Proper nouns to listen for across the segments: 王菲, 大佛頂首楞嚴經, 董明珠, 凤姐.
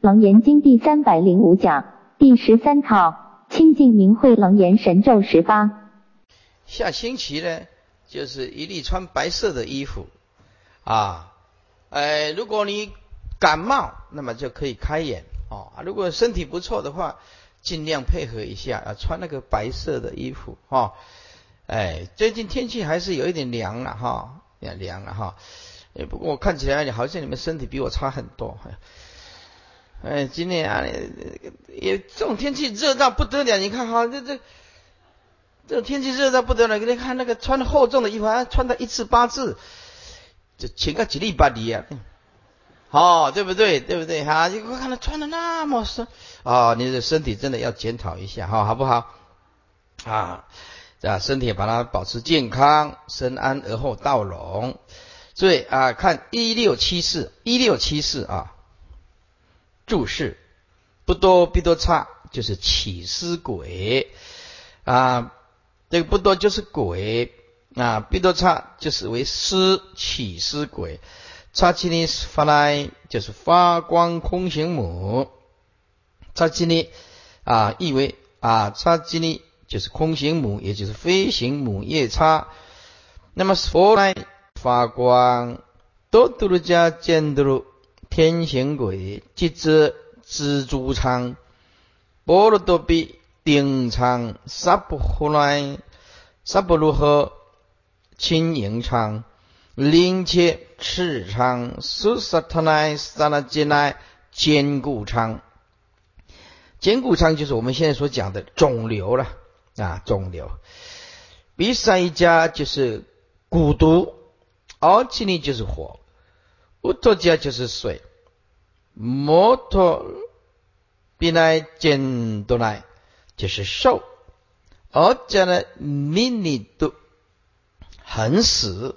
楞严经第305讲第13套清净明慧楞严神咒18。下星期呢就是一律穿白色的衣服啊，如果你感冒那么就可以开眼哦，如果身体不错的话尽量配合一下啊，穿那个白色的衣服哦。最近天气还是有一点凉了哈，凉了哈。不过我看起来好像你们身体比我差很多。今天啊也这种天气热到不得了，你看哈，这天气热到不得了，你看那个穿厚重的衣服啊，穿到一字八字就穿到一粒八厘啊。哦，对不对？对不对哈？你看他穿的那么深哦，你的身体真的要检讨一下哈，好不好？啊，身体把它保持健康，身安而后道隆。所以啊，看1674啊，注释不多必多差，就是起思鬼啊，这个不多就是鬼啊，必多差就是为思起思鬼。刹其尼发来就是发光空行母，刹其尼啊意为啊，刹其尼就是空行母，也就是非行母夜叉。那么佛来发光，多度鲁加见度鲁天行鬼，即之蜘蛛仓，波罗多比丁仓，萨布呼来萨布鲁和清盈仓。灵切赤昌苏萨特奈萨拉吉奈坚固昌，坚固昌就是我们现在所讲的肿瘤了啊，肿瘤。比萨一家就是蛊毒，奥奇尼就是火，乌托加就是水，摩托比奈坚多奈就是兽，奥加呢尼尼度很死。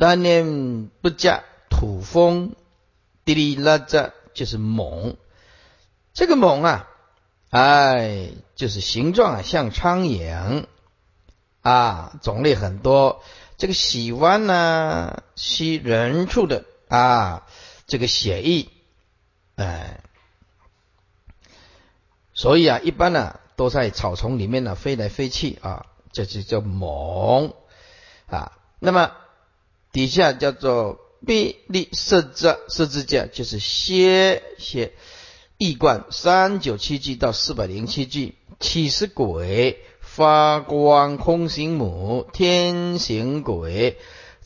当年不加土风迪利拉扎就是猛，这个猛啊，就是形状啊像苍蝇啊，种类很多。这个喜欢呢吸人畜的啊，这个血液，所以啊一般呢都在草丛里面呢飞来飞去啊，这就叫猛啊。那么底下叫做比利色字，色字架就是蝎一贯397句到407句。起是鬼发光空行母，天行鬼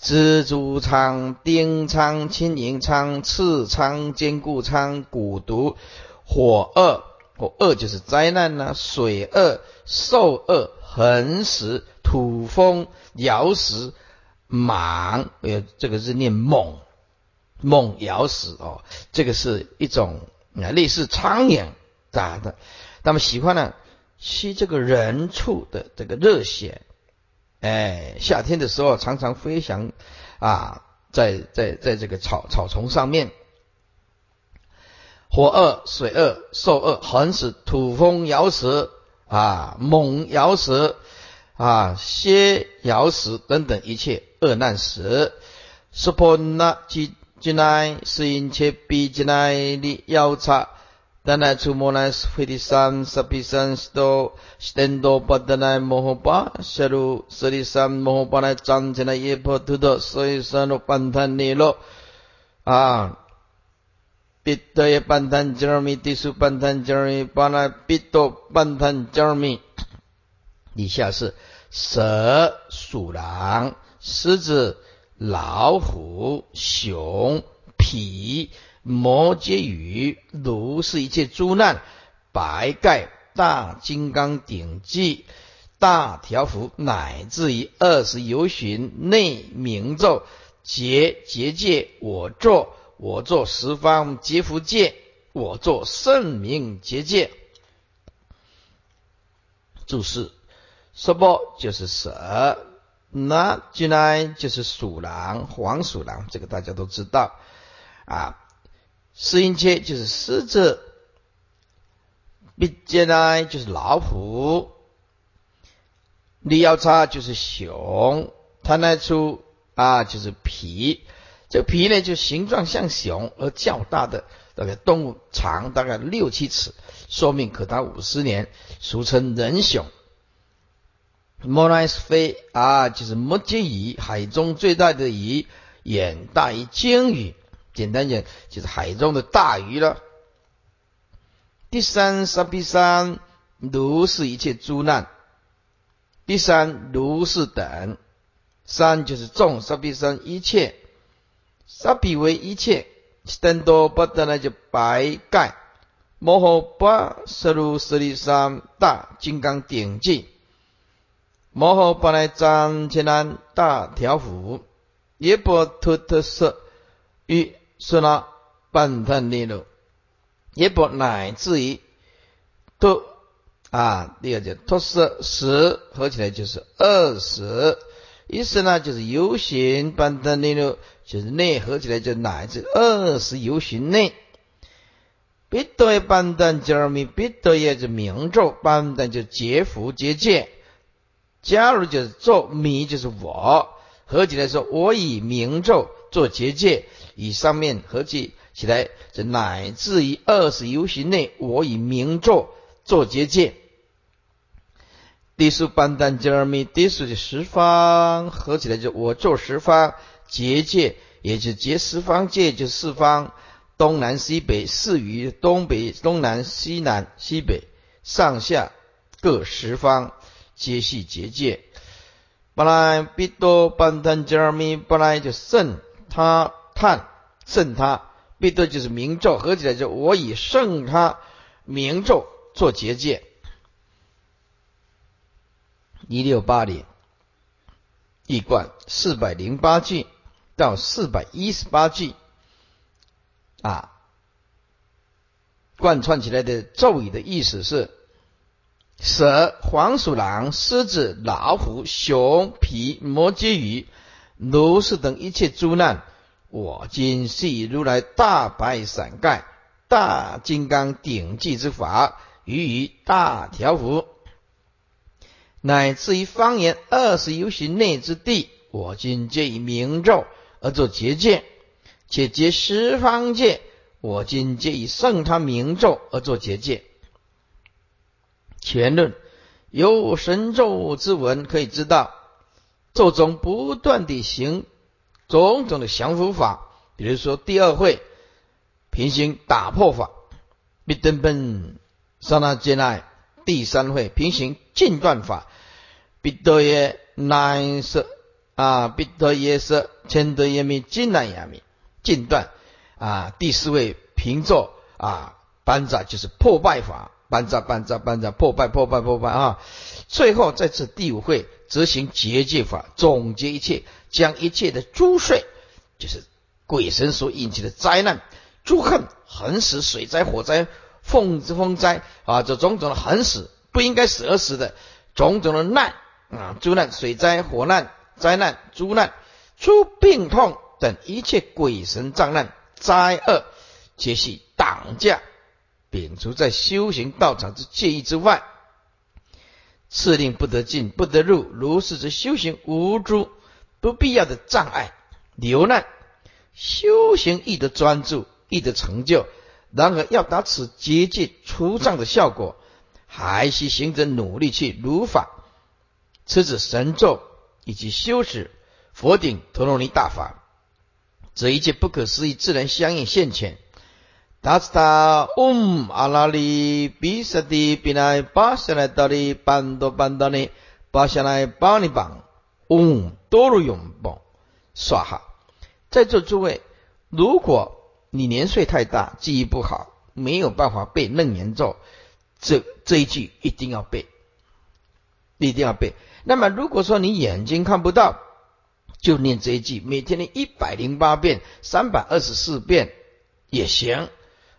蜘蛛仓，丁仓青盈仓，赤仓坚固仓，蛊毒火恶，火恶就是灾难啊，水恶兽恶横食，土风摇食蟒，这个是念猛，猛咬死哦，这个是一种类似苍蝇打的。那么喜欢呢吸这个人畜的这个热血，夏天的时候常常飞翔啊，在这个草丛上面。火恶、水恶、兽恶、横死、土风咬死啊，猛咬死啊，蝎咬死等等一切恶难死。娑婆那吉奈是因切比吉奈利妖叉，但奈出摩奈斯菲利三萨比三斯多斯登多巴德奈摩诃巴舍鲁舍利三摩诃巴奈藏吉奈耶婆土多所以三罗班坦尼罗啊，比多耶班坦吉尔米地苏班坦吉尔米巴奈比多班坦吉尔米。以下是蛇、鼠、狼、狮子、老虎、熊、痞、摩羯鱼、如是一切诸难、白盖、大金刚顶记、大条幅，乃至于20由旬内明咒、结界、我作十方结伏界、我作圣名结界。注释：娑婆就是蛇，那吉奈就是鼠狼，黄鼠狼这个大家都知道啊。狮音切就是狮子，比吉奈就是老虎，利妖叉就是熊，他那出啊就是皮，这个皮呢就形状像熊而较大的大概动物长大概6-7尺，寿命可达50年，俗称人熊。莫奈斯菲啊，就是摩羯鱼，海中最大的鱼，远大于鲸鱼。简单讲，就是海中的大鱼了。第三，沙比山，如是一切诸难。第三，如是等。三就是众，沙比山一切，沙比为一切，登多不得呢就白盖，摩诃巴舍卢舍利三大金刚顶记，摩诃巴来藏千安大条幅，耶波突特色于舍那半分利路，耶波乃至于突啊，第二节突色十合起来就是20。意思呢，就是游行般的内容，就是内合起来就乃至20游行内。彼得般的加尔米，彼得也是明咒，般的就结福结戒。加入就是咒，米就是我，合起来说我以明咒做结戒，以上面合计起来就乃至于20游行内，我以明咒做结戒。第数班丹吉尔密，第数就十方合起来就我做十方结界，也就结十方界，就四方东南西北四隅，东北东南西南西北上下各十方皆系结界。巴来比多班丹吉尔密，巴来就胜他叹胜他，比多就是明咒，合起来就我以胜他明咒做结界。1680一贯408句到418句啊，贯穿起来的咒语的意思是：蛇、黄鼠狼、狮子、老虎、熊、皮、摩羯鱼、如是等一切诸难，我今系如来大白伞盖大金刚顶记之法，于大条幅，乃至于方圆20由旬内之地，我今皆以明咒而作结界，且结十方界，我今皆以胜他明咒而作结界。全论由神咒之文可以知道，咒中不断地行种种的降伏法，比如说第二会平行打破法，必登奔刹那间爱，第三会平行禁断法，必得耶难舍啊，必得耶舍千得耶密禁难呀密禁断啊，第四位平咒啊，班扎就是破败法，班扎班扎班扎破败啊，最后在这第五会执行结界法，总结一切，将一切的诸祟，就是鬼神所引起的灾难、诸恨、横死、水灾、火灾、风灾啊，这种种的横死。不应该死而死的种种的难啊，诸难、水灾、火难、灾难、诸难、诸病痛等一切鬼神障难灾厄，皆系挡驾摒除在修行道场之介意之外，敕令不得进不得入，如是之修行无诸不必要的障碍流难，修行亦得专注，亦得成就。然而要达此结界除障的效果，还需行者努力去如法持指神咒，以及修持佛顶陀罗尼大法，这一切不可思议自然相应现前。达斯塔阿拉利比萨蒂比奈巴夏奈达利班多班达尼巴夏奈巴尼邦多鲁永邦刷哈。在座诸位，如果你年岁太大，记忆不好，没有办法背楞严咒，这一句一定要背，一定要背。那么如果说你眼睛看不到，就念这一句，每天念108遍、324遍也行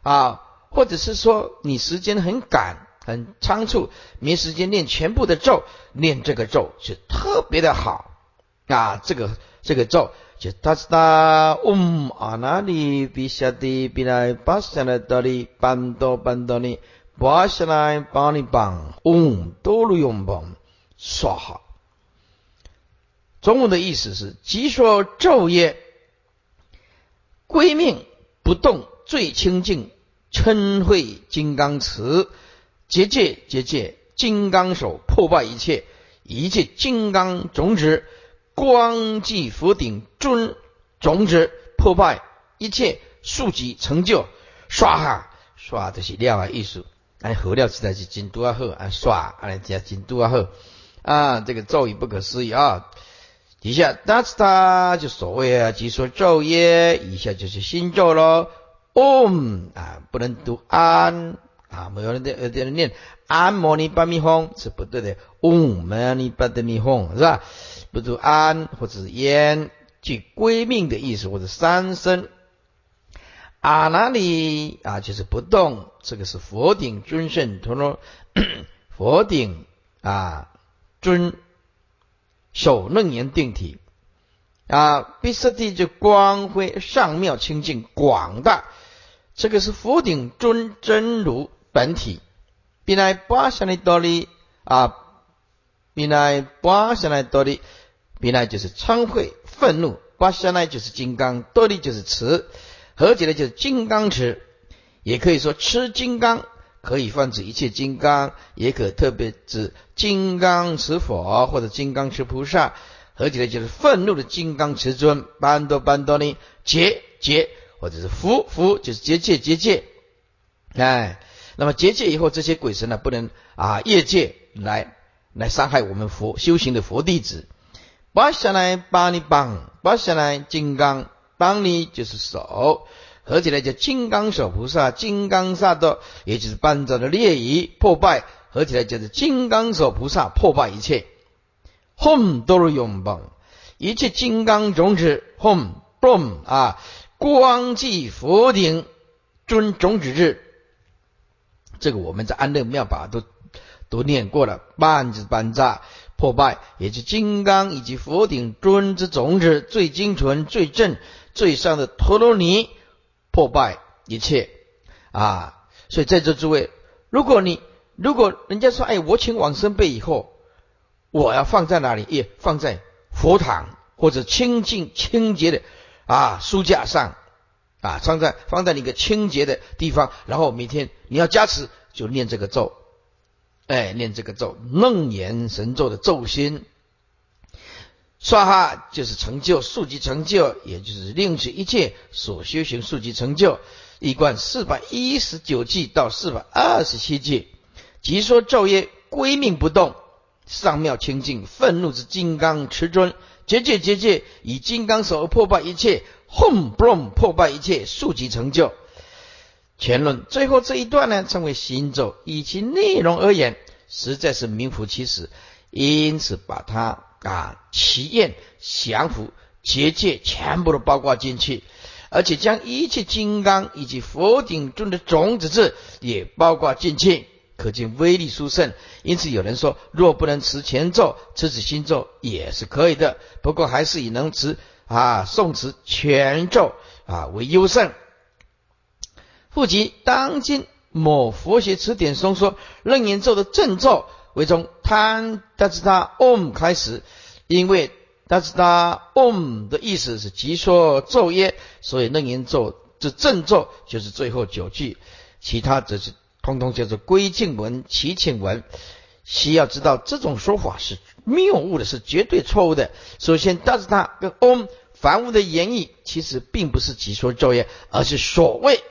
啊。或者是说你时间很赶、很仓促，没时间念全部的咒，念这个咒是特别的好啊。这个咒就达斯达阿那利比夏蒂比来巴夏那达利班多班多尼。巴夏来巴尼邦多鲁永邦说好。中文的意思是：即说昼夜归命不动最清净嗔恚金刚持，结界结界金刚手破坏一切，一切金刚种子光寂佛顶尊种子破坏一切速即成就。刷哈刷就是料啊意思，哎，好料实在是真多好啊，刷啊加真多好啊，这个咒语不可思议啊。以下 Dasta 就所谓啊，即说咒耶，以下就是心咒咯。Om 啊，不能读安啊，没有人在念安摩尼巴密哄是不对的。Om 摩尼巴密哄是吧？不读安或者烟，即归命的意思，或者三声。啊哪里啊，就是不动，这个是佛顶尊胜陀罗佛顶啊尊。首楞严定体啊，比色地就光辉上妙清净广大，这个是佛顶尊真如本体。比来巴香的道理啊，比来巴香的道理，比来就是嗔恚愤怒，巴香呢就是金刚，道理就是持，合起来就是金刚持。也可以说持金刚，可以泛指一切金刚，也可特别指金刚持佛或者金刚持菩萨，合起来就是愤怒的金刚持尊。班多班多呢，结结或者是伏伏，就是结界结界。哎，那么结界以后，这些鬼神呢、不能啊业界来伤害我们佛修行的佛弟子。巴下来巴尼邦，巴下来金刚邦尼就是手。合起来叫金刚手菩萨，金刚萨埵，也就是般照的列仪破败，合起来就是金刚手菩萨破败一切。Hum Doru Yom Bang， 一切金刚种子 Hum Bom 啊，光寂佛顶尊种子智。这个我们在安乐妙法都念过了。般就是般照破败，也就是金刚以及佛顶尊之种子，最精纯、最正、最上的陀罗尼。破败一切啊！所以在座诸位，如果人家说，哎，我请往生被以后，我要放在哪里？也放在佛堂或者清净清洁的啊书架上啊，放在你一个清洁的地方，然后每天你要加持，就念这个咒，哎，念这个咒，楞严神咒的咒心。刷哈就是成就，速即成就，也就是令取一切所修行速即成就。一贯419句到427句，即说咒曰：归命不动，上妙清净，愤怒之金刚持尊，结界结界，以金刚手而破败一切，轰嘣破败一切，速即成就。全论最后这一段呢，称为心咒，以其内容而言，实在是名副其实，因此把它。啊，祈愿、降伏、结界，全部都包括进去，而且将一切金刚以及佛顶尊的种子智也包括进去，可见威力殊胜。因此有人说，若不能持前咒，持心咒也是可以的，不过还是以能持啊诵持全咒啊为优胜。复及当今某佛学词典中说，楞严咒的正咒为从贪达斯他 om 开始，因为达斯他 om 的意思是即说咒耶，所以楞严咒这正咒就是最后九句，其他则是通通叫做归敬文、祈请文。需要知道这种说法是谬误的，是绝对错误的。首先，达斯他跟 om 凡物的演义其实并不是即说咒耶，而是所谓。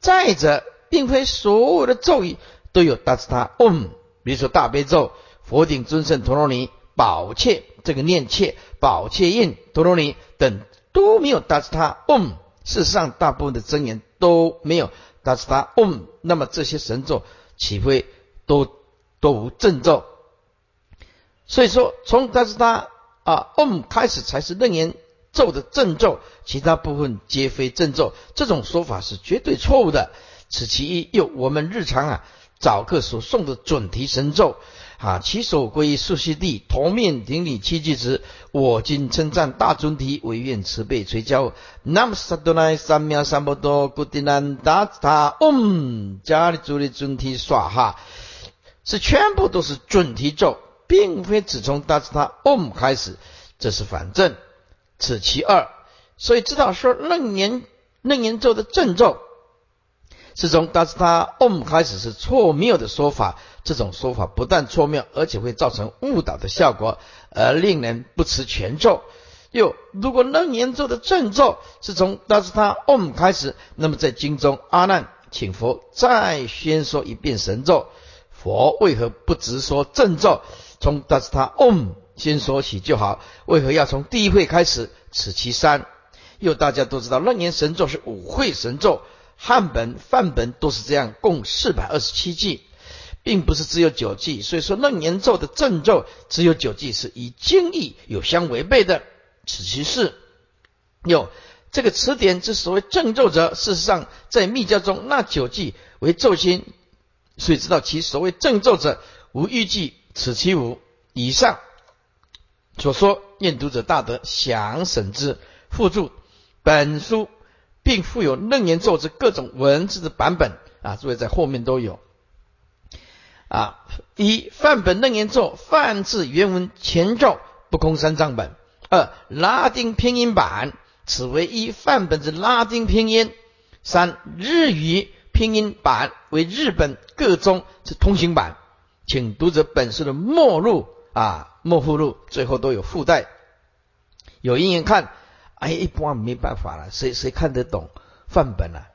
再者，并非所有的咒语都有达斯他 om。比如说大悲咒、佛顶尊胜陀罗尼、宝切这个念切、宝切印陀罗尼等都没有达斯他 om。事实上，大部分的真言都没有达斯他 om。那么这些神咒岂非都无正咒？所以说，从达斯他啊 om 开始才是楞严咒的正咒，其他部分皆非正咒。这种说法是绝对错误的。此其一，又我们日常啊。早课所诵的准提神咒啊，其首归于素悉地，同命顶礼七句时，我今称赞大准提，唯愿慈悲垂教。南无萨多那三藐三菩提，古迪南达他嗡，迦利主利准提耍哈，是全部都是准提咒，并非只从达他嗡开始，这是反证。此其二，所以知道说楞严咒的正咒自从他开始是错谬的说法，这种说法不但错谬，而且会造成误导的效果，而令人不持全咒。又，如果楞严咒的正咒是从他开始，那么在经中阿难请佛再宣说一遍神咒，佛为何不直说正咒，从他先说起就好？为何要从第一会开始？此其三。又大家都知道，楞严神咒是五会神咒，汉本、梵本都是这样，共427句，并不是只有9句。所以说，楞严咒的正咒只有9句，是与经义有相违背的。此其四。有这个词典之所谓正咒者，事实上在密教中那9句为咒心，所以知道其所谓正咒者无欲句。此其五。以上所说，愿读者大德详审之。附注：本书并附有楞严咒之各种文字的版本啊，诸位在后面都有啊。一、梵本楞严咒梵字原文前咒不空三藏本。二、拉丁拼音版，此为一梵本之拉丁拼音。三、日语拼音版为日本各宗之通行版。请读者本书的末录啊，末附录最后都有附带，有因缘看。哎，一般没办法了，谁看得懂梵本啊，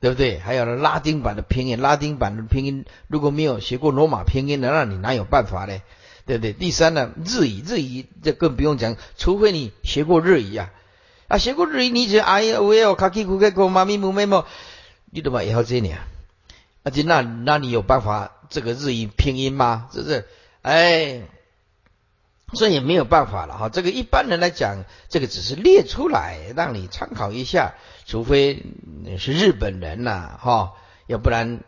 对不对？还有拉丁版的拼音，拉丁版的拼音如果没有学过罗马拼音的，那你哪有办法呢？对不对？第三呢，日语这更不用讲，除非你学过日语啊，学过日语你就哎呀我要卡基库克妈咪姆妹姆，你怎么也要这样？而且那你有办法这个日语拼音吗？是不是？哎。所以也没有办法了哈，这个一般人来讲，这个只是列出来让你参考一下，除非你是日本人呐哈，要不然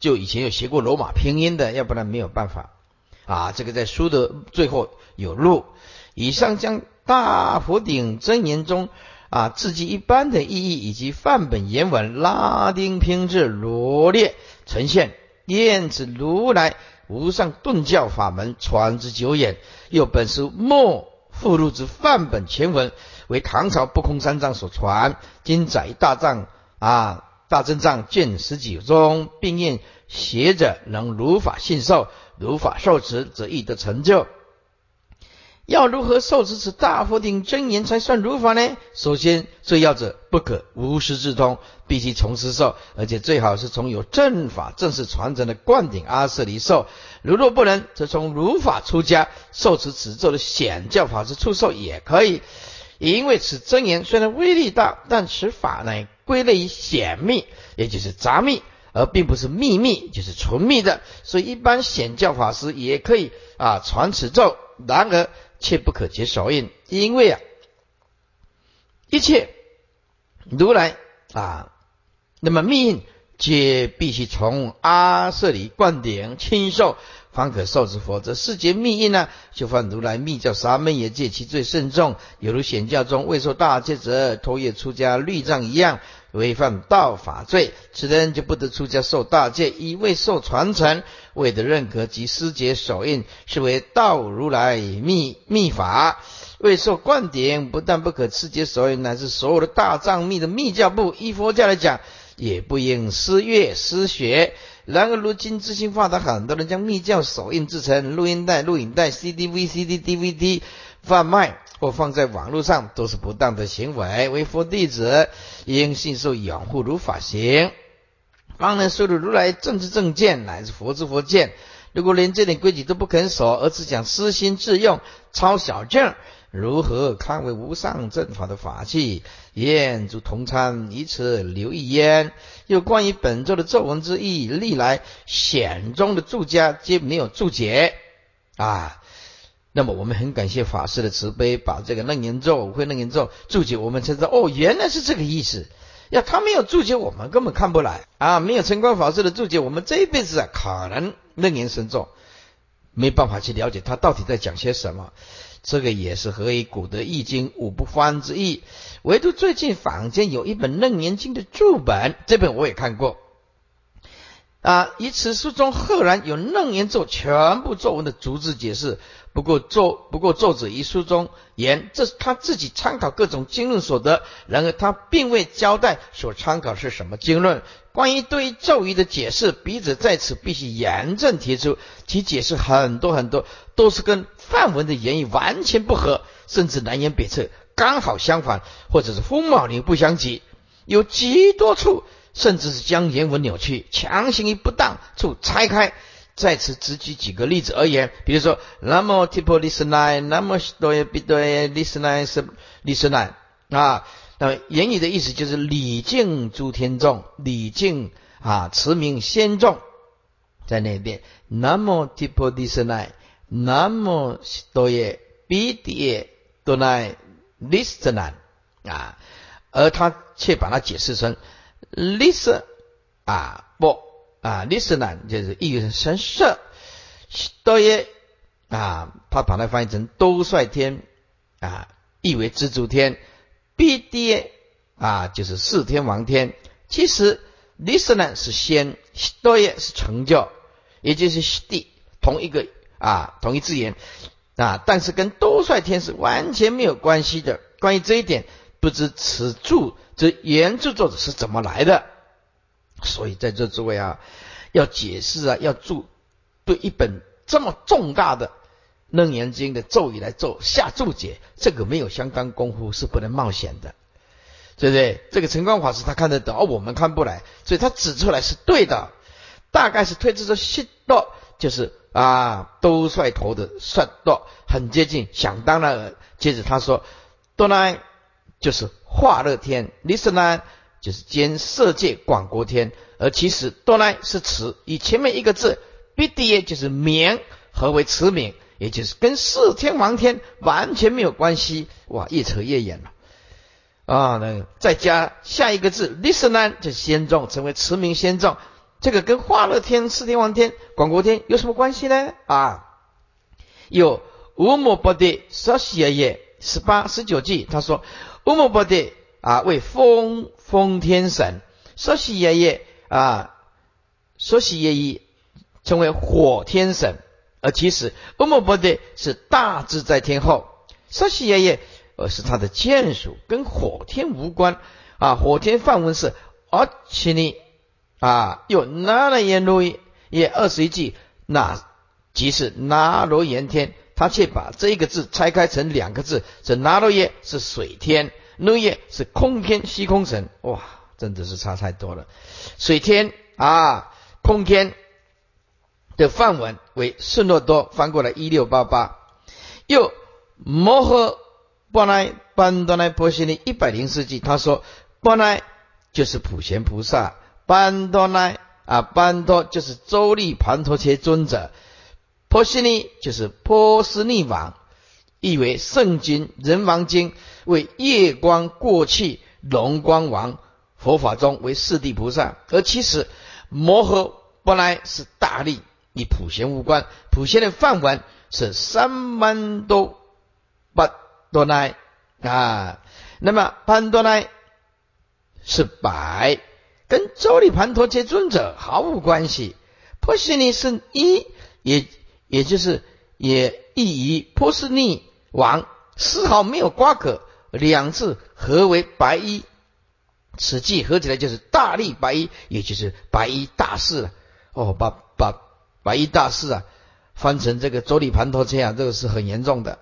就以前有学过罗马拼音的，要不然没有办法啊。这个在书的最后有录。以上将大佛顶真言中啊字迹一般的意义以及梵本原文、拉丁拼字罗列呈现，愿此如来无上顿教法门传之久远。又本书末附录之梵本全文为唐朝不空三藏所传，今载大正藏卷19中，并愿学者能如法信受，如法受持，则易得成就。要如何受持此大佛顶真言才算如法呢？首先，受要者不可无师自通，必须从师受，而且最好是从有正法正式传承的灌顶阿阇黎受。如若不能，则从如法出家受持此咒的显教法师处受也可以。因为此真言虽然威力大，但此法乃归类于显密，也就是杂密，而并不是秘密，就是纯密的。所以一般显教法师也可以传此咒，然而切不可结手印，因为一切如来那么密印皆必须从阿阇黎灌顶亲受，方可受持，否则世间密印就犯如来密教沙门也戒，其最慎重，有如显教中未受大戒者偷业出家律藏一样，违犯道法罪，此人就不得出家受大戒，以未受传承，未得认可及师解手印，是为道如来密法。未受灌顶不但不可师解手印，乃至所有的大藏密的密教部，依佛教来讲也不应师阅师学。然而如今自性发达，很多人将密教手印制成录音带、录影带、CD、VCD、DVD 贩卖或放在网络上，都是不当的行为。为佛弟子应信受养护如法行，方能受入如来正知正见，乃至佛知佛见。如果连这点规矩都不肯守，而只讲私心自用、抄小证，如何堪为无上正法的法器？愿诸同参以此留意焉。又关于本咒的咒文之意，历来显宗的注家皆没有注解那么我们很感谢法师的慈悲，把这个楞严咒、五会楞严咒注解，我们才知道原来是这个意思。要他没有注解，我们根本看不来没有澄光法师的注解，我们这一辈子可能楞严神咒没办法去了解他到底在讲些什么。这个也是合于古德易经五不翻之意，唯独最近坊间有一本楞严经的注本，这本我也看过以此书中赫然有楞严咒全部作文的逐字解释，不过作者一书中言，这是他自己参考各种经论所得，然而他并未交代所参考是什么经论。关于对于咒语的解释，笔者在此必须严正提出，其解释很多都是跟范文的言语完全不合，甚至南辕北辙，刚好相反，或者是风马牛不相及，有极多处甚至是将原文扭曲，强行于不当处拆开。在此只举几个例子而言，比如说 Namo tipo lisanai Namo shitoye bidoye lisanai sub lisanai 啊，那么言语的意思就是礼敬诸天众，礼敬啊持名先众，在那边 Namo tipo lisanai Namo shitoye bidoye donai lisanai 啊，而他却把它解释成 lisa 啊不啊 ，listener 就是意为神社，多耶啊，他把它翻译成兜率天啊，意为知足天，必爹啊就是四天王天。其实 listener 是先，多耶是成就，也就是地同一个啊同一字眼啊，但是跟兜率天是完全没有关系的。关于这一点，不知此著这原著作者是怎么来的。所以在这诸位啊，要解释啊，要注对一本这么重大的《楞严经》的咒语来做下注解，这个没有相当功夫是不能冒险的，对不对？这个陈光法师他看得懂，我们看不来，所以他指出来是对的，大概是推测说西道就是啊兜率头的率道很接近，想当然了。接着他说，多奈就是化乐天，离舍呢？就是兼色界广国天，而其实多奈是持，以前面一个字 BDA 就是名，何为持名，也就是跟四天王天完全没有关系。哇，越扯越远了啊！再加下一个字 Listener 就是仙众，成为持名仙众，这个跟化乐天、四天王天、广国天有什么关系呢？啊，有无母波帝所喜而也，18、19句他说无母波帝啊，为风天神，所喜爷爷啊，所喜爷爷成为火天神，而其实乌摩波帝是大自在天后，所喜爷爷是他的眷属，跟火天无关啊。火天梵文是阿奇尼啊，又那罗延罗也21句，那即是那罗延天，他却把这一个字拆开成两个字，这那罗耶是水天。路业是空天虚空神，哇，真的是差太多了。水天啊，空天的梵文为顺洛多，翻过来1688。又摩诃波奈班多奈波西尼104句，他说波奈就是普贤菩萨，班多奈啊班多就是周利盘陀伽尊者，波西尼就是波斯匿王。意为圣君人王经，为夜光过去龙光王，佛法中为四谛菩萨。而其实摩诃波来是大力，与普贤无关。普贤的梵文是3万多巴多奈啊，那么潘多奈是百，跟周利盘陀伽尊者毫无关系。波西尼是一，也就是也意于波斯匿王，丝毫没有瓜葛，两字合为白衣，此句合起来就是大力白衣，也就是白衣大士了。哦，把白衣大士啊翻成这个周利盘陀伽啊，这个是很严重的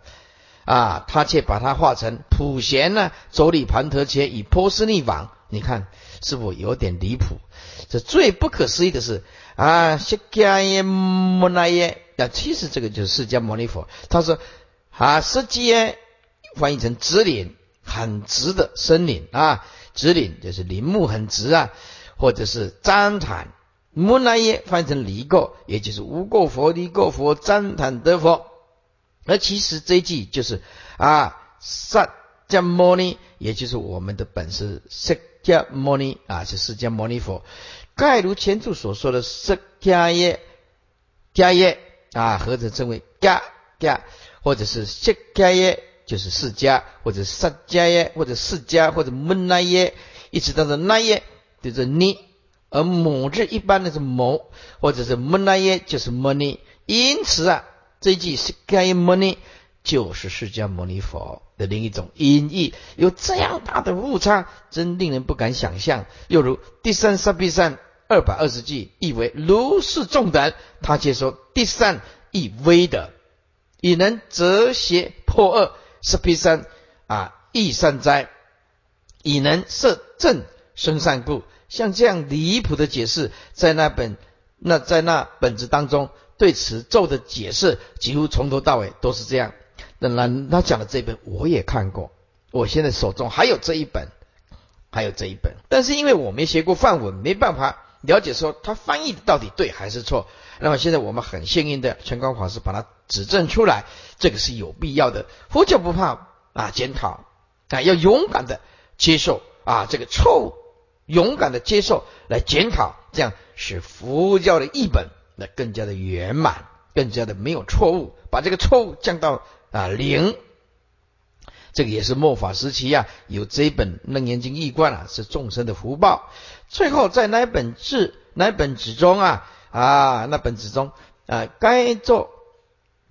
啊。他却把它化成普贤呢、啊，周利盘陀伽与波斯匿王，你看是否有点离谱？这最不可思议的是啊，释迦耶摩那耶，其实这个就是释迦牟尼佛。他说啊，释迦翻译成直岭，很直的森林啊，直岭就是林木很直啊，或者是旃檀。摩那耶翻译成离垢，也就是无垢佛、离垢佛、旃檀得佛。而其实这一句就是啊，释迦牟尼，也就是我们的本师释迦牟尼啊，是释迦牟尼佛。盖如前注所说的释迦耶迦耶啊，合着称为迦，或者是释迦耶，就是释迦，或者萨迦耶，或者释迦，或者摩那耶，一直到那耶，就是尼。而母字一般的是母，或者是摩那耶，就是摩尼。因此啊，这一句释迦牟尼就是释迦牟尼佛的另一种音译，有这样大的误差，真令人不敢想象。又如第三萨毗善220句译为如是众等，他却说第三亦微的，以能折邪破恶，萨毗善亦善哉，以能摄正生善故。像这样离谱的解释，在那本子当中，对此咒的解释几乎从头到尾都是这样。当然，他讲的这本我也看过，我现在手中还有这一本，但是因为我没学过梵文，没办法了解说他翻译的到底对还是错。那么现在我们很幸运的全光法师把它指正出来，这个是有必要的。佛教不怕检讨要勇敢的接受这个错误。勇敢的接受来检讨，这样使佛教的译本那更加的圆满，更加的没有错误，把这个错误降到0。这个也是末法时期有这一本楞严经译观是众生的福报。最后在那本子中，该咒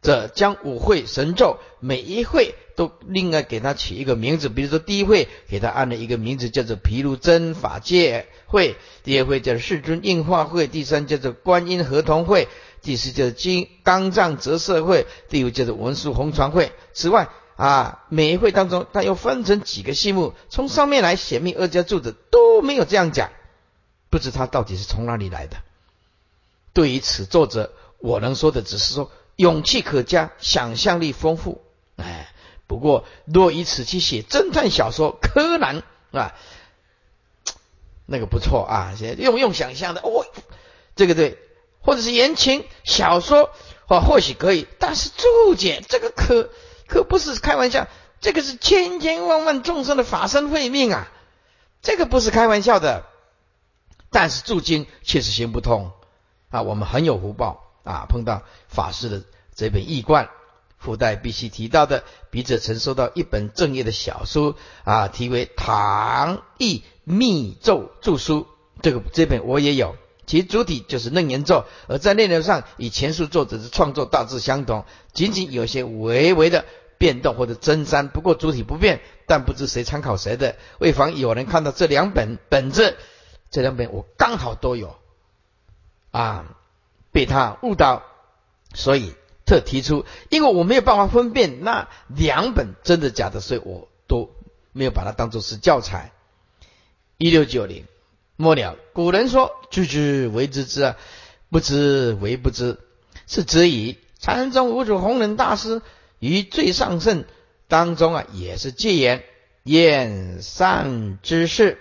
者将5会神咒每一会都另外给他起一个名字，比如说第一会给他按了一个名字叫做毗卢真法界会，第二会叫做世尊应化会，第三叫做观音合同会，第四叫做纲藏折舍会，第五叫做文殊弘传会。此外每一会当中他又分成几个细目，从上面来显密二家住者都没有这样讲，不知他到底是从哪里来的。对于此作者，我能说的只是说勇气可嘉，想象力丰富。不过若以此去写侦探小说柯南那个不错用想象的这个对，或者是言情小说或许可以，但是注解这个可不是开玩笑，这个是千万众生的法身慧命这个不是开玩笑的。但是注经确实行不通我们很有福报碰到法师的这本译观，附带必须提到的，笔者曾收到一本正业的小书题为《唐译密咒注书》，这本我也有，其主体就是楞严咒，而在内容上与前述作者的创作大致相同，仅仅有些微微的变动或者增删，不过主体不变。但不知谁参考谁的，为防有人看到这两本我刚好都有被他误导，所以特提出，因为我没有办法分辨那2本真的假的，所以我都没有把它当作是教材。1690末了，古人说知之为知之不知为不知，是指以禅宗中五祖弘忍大师于最上圣当中也是戒言厌善之事，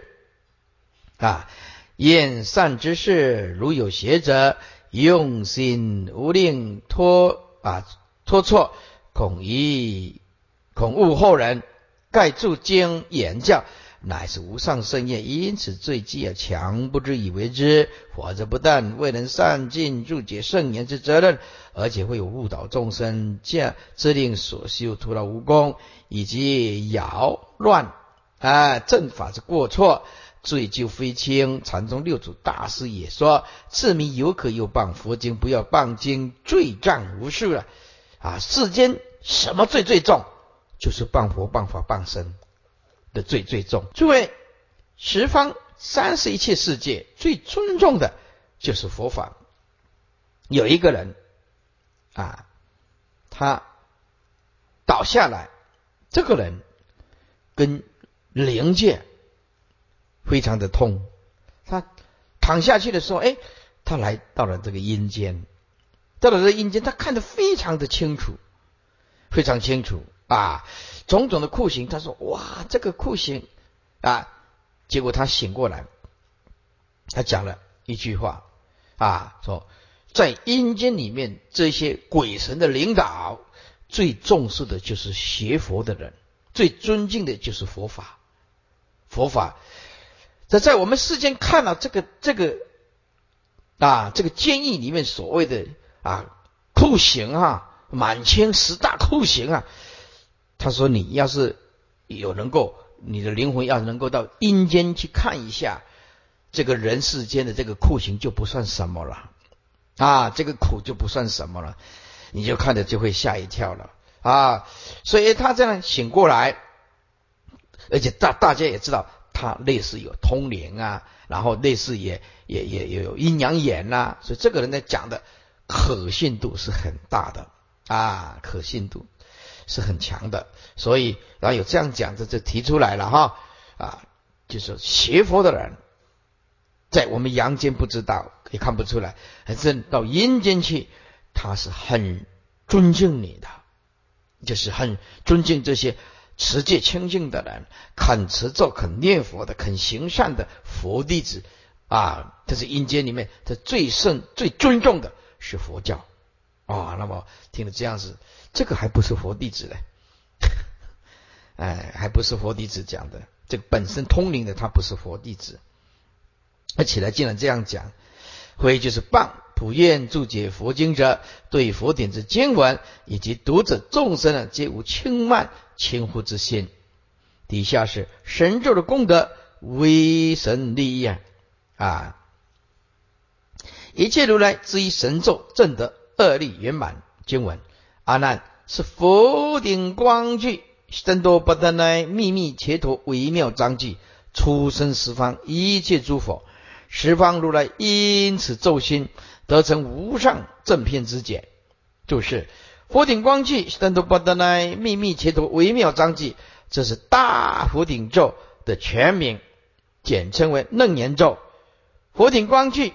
如有学者用心无令脱错，恐误后人，盖注经言教，乃是无上圣业，因此罪既强不知以为之，否则不但未能善尽注解圣言之责任，而且会有误导众生，致令所修徒劳无功，以及扰乱正法之过错，罪咎非轻。禅宗六祖大师也说，痴迷犹可又谤佛经，不要谤经，罪障无数世间什么罪最重？就是谤佛谤法谤身的罪最重。诸位，十方31切世界最尊重的就是佛法。有一个人他倒下来，这个人跟灵界非常的痛，他躺下去的时候他来到了这个阴间，他看得非常的清楚，种种的酷刑，他说这个酷刑结果他醒过来，他讲了一句话说，在阴间里面这些鬼神的领导最重视的就是学佛的人，最尊敬的就是佛法。在我们世间看到这个监狱里面所谓的酷刑满清10大酷刑他说你要是有能够你的灵魂要能够到阴间去看一下，这个人世间的这个酷刑就不算什么了这个苦就不算什么了。你就看着就会吓一跳了啊！所以他这样醒过来，而且大家也知道他类似有通灵啊，然后类似也有阴阳眼啊，所以这个人呢讲的可信度是很大的啊，可信度是很强的。所以然后有这样讲的就提出来了哈啊，就是学佛的人在我们阳间不知道也看不出来，还是到阴间去他是很尊敬你的，就是很尊敬这些持戒清净的人，肯持咒肯念佛的，肯行善的佛弟子啊，这是阴间里面这最圣最尊重的是佛教啊、哦。那么听了这样子，这个还不是佛弟子嘞，哎，还不是佛弟子讲的，这个本身通灵的他不是佛弟子，而且呢竟然这样讲。会就是谤普愿注解佛经者，对佛典之经文以及读者众生呢，皆无轻慢轻忽之心。底下是神咒的功德威神利益啊！一切如来之一神咒正得二力圆满经文，阿难是佛顶光具僧多不得奈秘密解脱微妙章句，出生十方一切诸佛，十方如来因此咒心得成无上正遍之解。就是佛顶光句僧多不得奈秘密解脱微妙章句，这是大佛顶咒的全名，简称为楞严咒。佛顶光句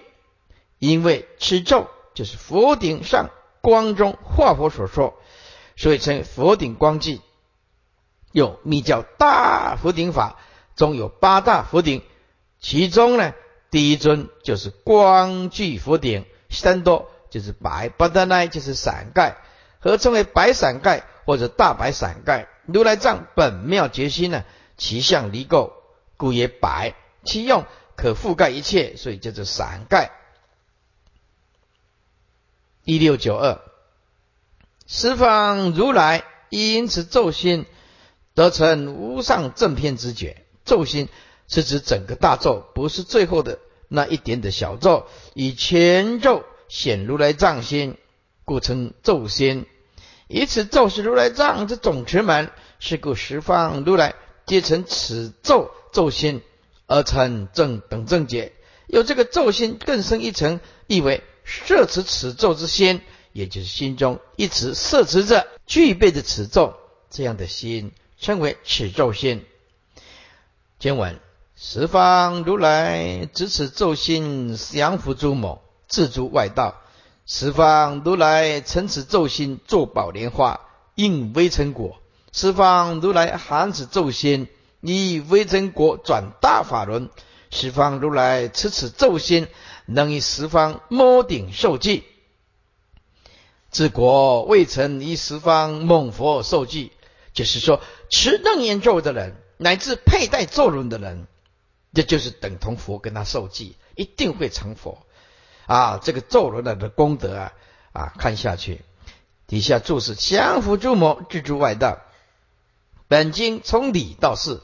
因为此咒就是佛顶上光中化佛所说，所以称佛顶光句。有密教大佛顶法中有八大佛顶，其中呢第一尊就是光聚佛顶，僧多就是白，不得奈就是伞盖，合称为白伞盖或者大白伞盖。如来藏本妙觉心呢，其相离垢，故也白，其用可覆盖一切，所以叫做伞盖。1692，十方如来因此咒心得成无上正遍之觉。咒心是指整个大咒，不是最后的那一点的小咒，以前咒显如来藏心，故称咒心。以此咒是如来藏之总持门，是故十方如来皆成此咒咒心而成正等正解。有这个咒心更深一层，意为摄持此咒之心，也就是心中一直摄持着具备的此咒，这样的心称为此咒心。经文：十方如来执此咒心，降伏诸魔，制诸外道。十方如来承此咒心，坐宝莲花，应微尘果。十方如来含此咒心，依微尘果转大法轮。十方如来持此咒心，能以十方摸顶受记。自国未曾依十方蒙佛受记，就是说持楞严咒的人，乃至佩戴咒轮的人，这就是等同佛跟他受记，一定会成佛啊！这个咒轮的功德啊，看下去。底下注释：降伏诸魔，制诸外道。本经从理到事，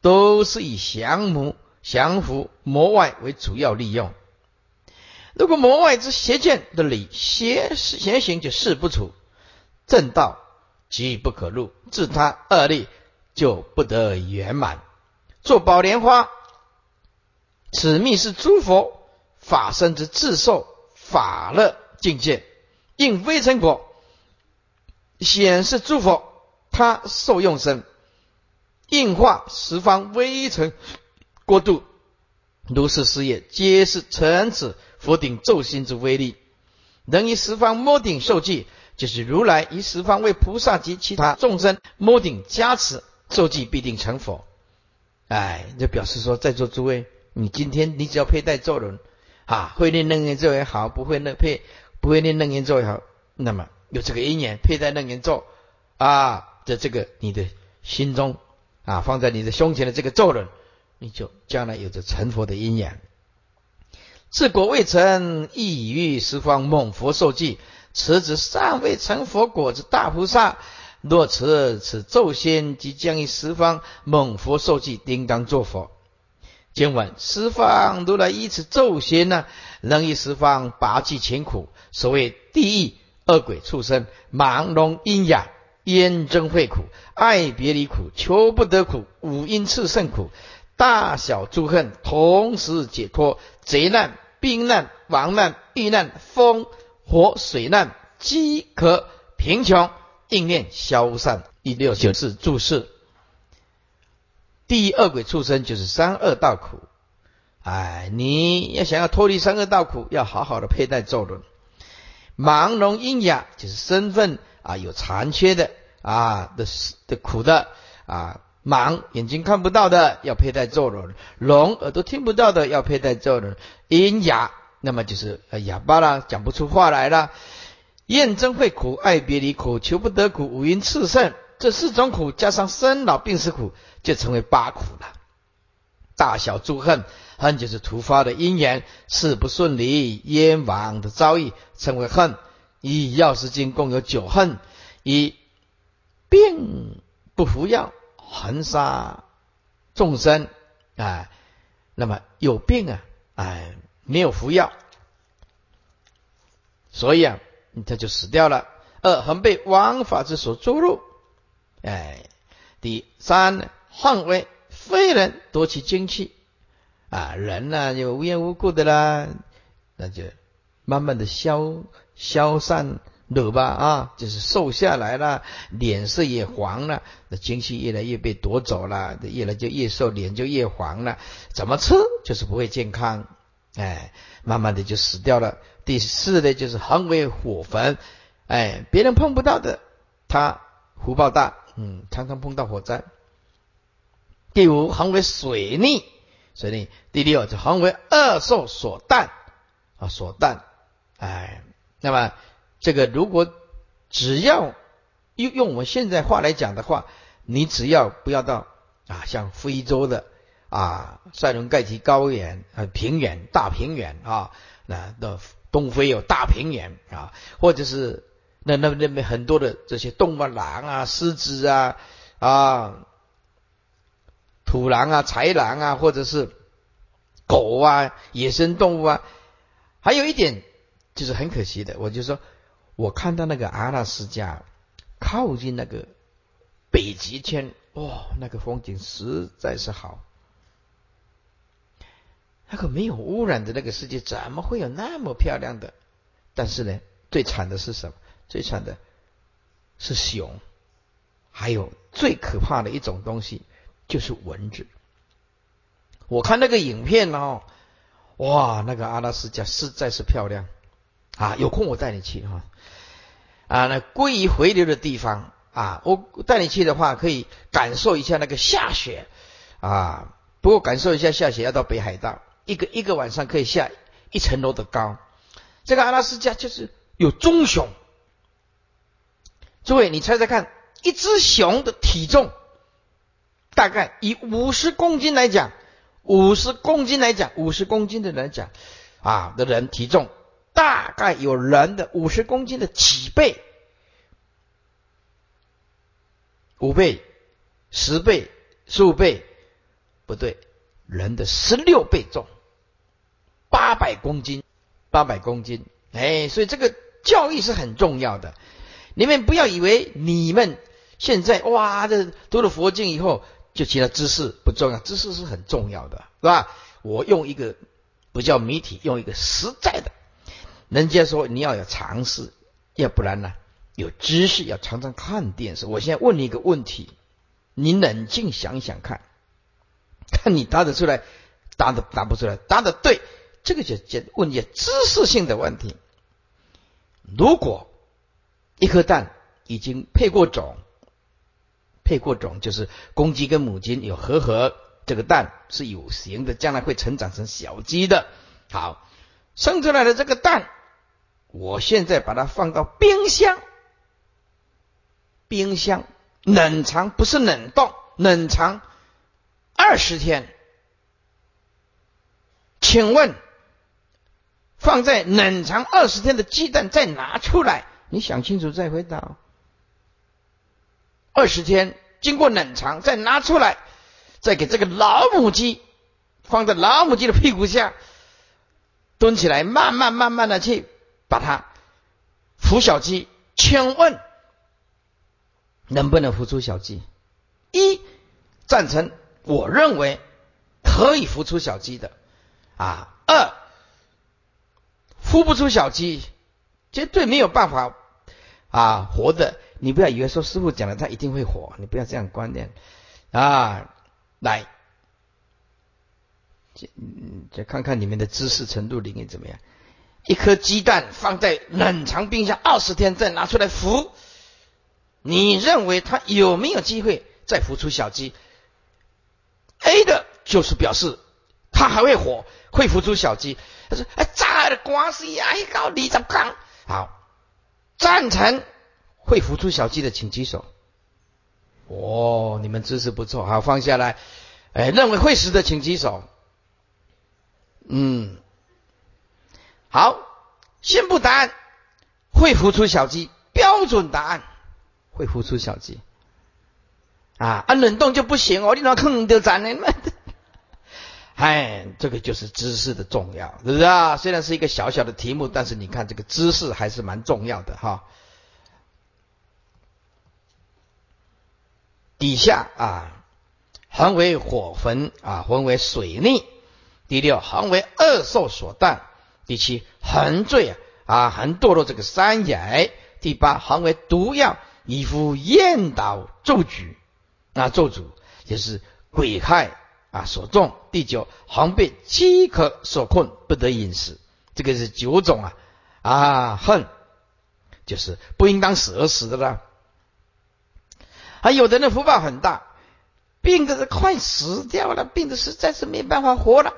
都是以降伏魔外为主要利用。如果魔外之邪见的理，邪行就事不处，正道即不可入，自他恶力就不得圆满。做宝莲花，此密是诸佛法身之自受法乐境界。应微尘果，显示诸佛他受用身，应化十方微尘过度。如是事业，皆是承此佛顶咒心之威力，能以十方摸顶受记，就是如来以十方为菩萨及其他众生摸顶加持受记，必定成佛。哎，就表示说，在座诸位，你今天你只要佩戴咒轮啊，会念楞严咒也好，不会念楞严咒也好，那么有这个因缘佩戴楞严咒啊，这个你的心中啊，放在你的胸前的这个咒轮，你就将来有着成佛的因缘。自果未成，亦于十方蒙佛受记。此指尚未成佛果之大菩萨，若持此咒心，即将于十方蒙佛受记，叮当作佛。今晚十方如来依此咒心呢，能于十方拔济勤苦。所谓地狱、恶鬼畜生、盲聋喑哑、冤憎会苦、爱别离苦、求不得苦、五阴炽盛苦、大小诸恨同时解脱，贼难、兵难、亡难、狱难、风火水难、饥渴贫穷、应念消散。194注释：第一，恶鬼畜生就是三恶道苦。你要想要脱离三恶道苦，要好好的佩戴咒轮。盲聋喑哑就是身份有残缺的的苦的盲眼睛看不到的要佩戴咒轮，聋耳朵听不到的要佩戴咒轮，喑哑那么就是哑巴啦，讲不出话来啦。怨憎会苦、爱别离苦、求不得苦、五阴炽盛，这四种苦加上生老病死苦，就成为八苦了。大小诸恨，恨就是突发的因缘，事不顺利、冤枉的遭遇，称为恨。以药师经共有9恨：一、病不服药，横杀众生那么有病没有服药，所以他就死掉了。二、恒被王法之所捉入。第三，恨为非人夺其精气。人就无缘无故的啦，那就慢慢的消散了吧就是瘦下来了，脸色也黄了，那精气越来越被夺走了，越来就越瘦，脸就越黄了，怎么吃就是不会健康，慢慢的就死掉了。第四呢，就是恒为火焚，别人碰不到的，他福报大，常常碰到火灾。第五，恒为水逆。第六，就恒为恶兽所啖那么这个如果只要用我们现在话来讲的话，你只要不要到像非洲的塞伦盖提高原平原大平原那东非有大平原或者是那边很多的这些动物，狼狮子土狼豺狼或者是狗野生动物还有一点就是很可惜的，我就说我看到那个阿拉斯加靠近那个北极圈，那个风景实在是好，那个没有污染的那个世界怎么会有那么漂亮的？但是呢，最惨的是什么？最惨的是熊，还有最可怕的一种东西就是蚊子。我看那个影片那个阿拉斯加实在是漂亮有空我带你去那鲑鱼回流的地方我带你去的话可以感受一下那个下雪不过感受一下下雪要到北海道，一个晚上可以下一层楼的高。这个阿拉斯加就是有棕熊，诸位你猜猜看，一只熊的体重大概以50公斤的人来讲的人体重大概有人的50公斤的几倍，5倍、10倍、15倍，不对，人的16倍重，800公斤。所以这个教育是很重要的。你们不要以为你们现在这读了佛经以后就其他知识不重要，知识是很重要的，是吧？我用一个不叫谜题，用一个实在的。人家说你要有常识，要不然呢有知识，要常常看电视。我现在问你一个问题，你冷静想想看，看你答得出来，答不出来，答得对，这个就问你知识性的问题。如果一颗蛋已经配过种，就是公鸡跟母鸡有合合，这个蛋是有形的，将来会成长成小鸡的。好，生出来的这个蛋，我现在把它放到冰箱冷藏，不是冷冻，冷藏20天。请问放在冷藏20天的鸡蛋再拿出来，你想清楚再回答20天经过冷藏再拿出来，再给这个老母鸡放在老母鸡的屁股下蹲起来，慢慢的去把它孵小鸡，请问能不能孵出小鸡？一赞成，我认为可以孵出小鸡的啊。二孵不出小鸡，绝对没有办法啊活的。你不要以为说师父讲了他一定会活，你不要这样观念啊。来，再看看你们的知识程度领域怎么样。一颗鸡蛋放在冷藏冰箱20天，再拿出来孵，你认为它有没有机会再孵出小鸡？ A 的就是表示它还会活，会孵出小鸡。他说：“哎，炸的关系啊，一搞20天。”好，赞成会孵出小鸡的请举手。哦，你们知识不错，好，放下来。哎，认为会死的请举手。嗯。好，宣布答案，会孵出小鸡，标准答案，会孵出小鸡。啊，冷冻就不行哦，你拿坑就斩了。哎，这个就是知识的重要，是不是啊？虽然是一个小小的题目，但是你看这个知识还是蛮重要的哈。底下啊，恒为火焚啊，恒为水逆。第六，恒为恶兽所当。第七，恒罪啊，恒堕落这个山崖。第八，恒为毒药，以夫厌导咒诅啊，咒诅也是鬼害啊所中。第九，恒被饥渴所困，不得饮食。这个是9种啊恨，就是不应当死而死的啦。还有的人福报很大，病的是快死掉了，病的实在是没办法活了，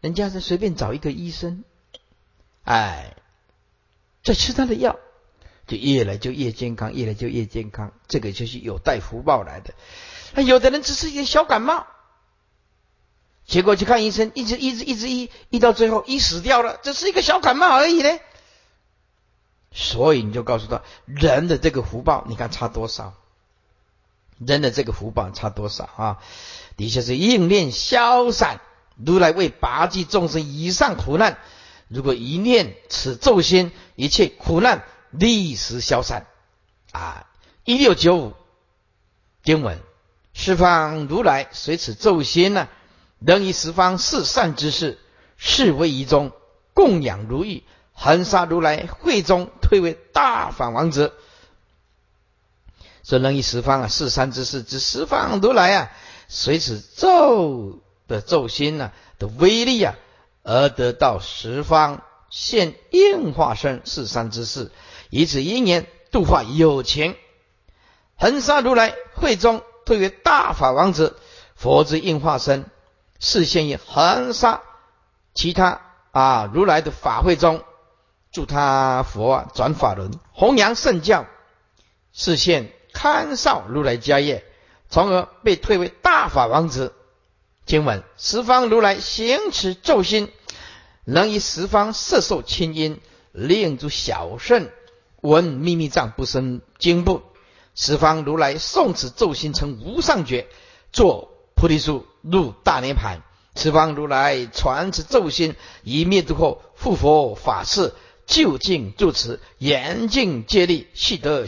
人家是随便找一个医生。哎，再吃他的药，就越来就越健康，越来就越健康。这个就是有带福报来的。那有的人只是一个小感冒，结果去看医生，一直医，到最后医死掉了，这是一个小感冒而已呢。所以你就告诉他，人的这个福报，你看差多少？人的这个福报差多少啊？的确是应念消散，如来为拔济众生以上苦难。如果一念此咒心，一切苦难立时消散啊！1695经文，十方如来随此咒心呢，能以十方四善之事，是为仪中供养如意，恒沙如来会中退为大法王者。所以能以十方四善之事之十方如来随此咒的咒心的威力而得到十方现应化身四善之事，以此因缘度化有情。恒沙如来会中退为大法王者，佛之应化身示现于恒沙其他如来的法会中，助他佛转法轮，弘扬圣教，示现堪绍如来家业，从而被退为大法王子。经文，十方如来行持咒心，能以十方摄受清音，令诸小圣闻秘密藏不生惊怖。十方如来诵此咒心，成无上觉，作菩提树，入大涅盘。十方如来传此咒心，一灭度后，复佛法事，究竟住持，严净戒律，系得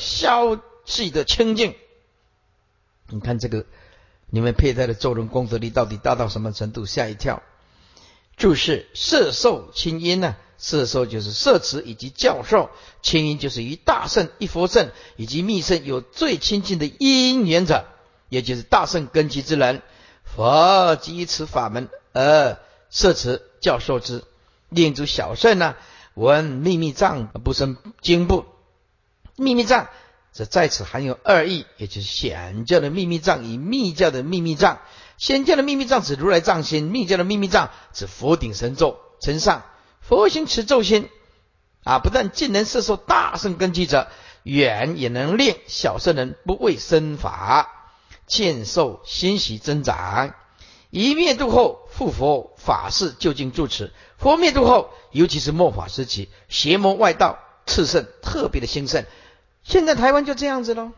清净。你看这个，你们佩戴的咒人功德力到底大到什么程度？吓一跳。注释：摄受清音摄受就是摄持以及教授，清音就是于大圣、一佛圣以及密圣有最亲近的因缘者，也就是大圣根基之人。佛即依此法门而摄持教授之，令诸小圣闻秘密藏不生惊怖。秘密藏这在此含有2义，也就是显教的秘密藏与密教的秘密藏。显教的秘密藏指如来藏心，密教的秘密藏指佛顶神咒神上。佛行持咒心不但尽能摄受大圣根基者，远也能令小圣人不畏身法，见受欣喜增长。一灭度后，复佛法事，究竟住持。佛灭度后，尤其是末法时期，邪魔外道炽盛，特别的兴盛。现在台湾就这样子咯，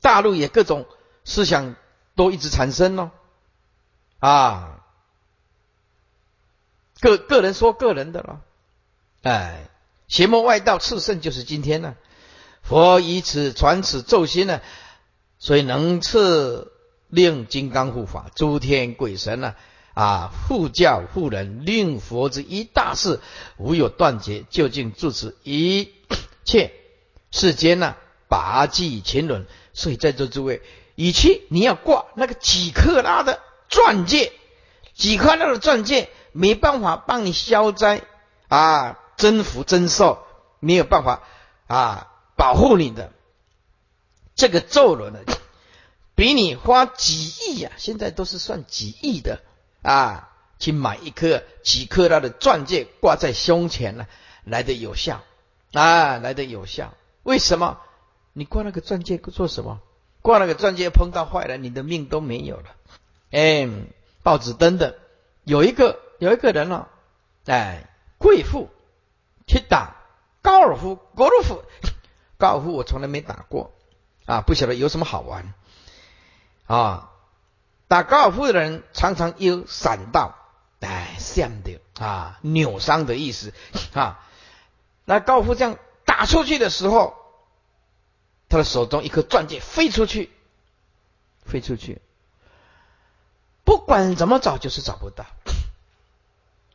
大陆也各种思想都一直产生咯个人说个人的咯。哎，邪魔外道炽盛就是今天呢、啊。佛以此传此咒心呢、啊，所以能赐令金刚护法，诸天鬼神呢、啊，护教护人，令佛之一大事无有断绝，究竟住持一切世间呢、啊，拔济前轮。所以在座诸位，以去你要挂那个几克拉的钻戒，几克拉的钻戒没办法帮你消灾啊，增福增寿，没有办法啊保护你的。这个咒轮呢，比你花几亿啊，现在都是算几亿的啊，去买一颗几克拉的钻戒挂在胸前呢、啊，来得有效啊，来得有效。为什么？你挂那个钻戒做什么？挂那个钻戒碰到坏人，你的命都没有了。哎，报纸登的有一个人哦，哎，贵妇去打高尔夫我从来没打过啊，不晓得有什么好玩啊。打高尔夫的人常常有闪到，哎，闪的啊，扭伤的意思啊。那高尔夫这样打出去的时候，他的手中一颗钻戒飞出去，不管怎么找就是找不到，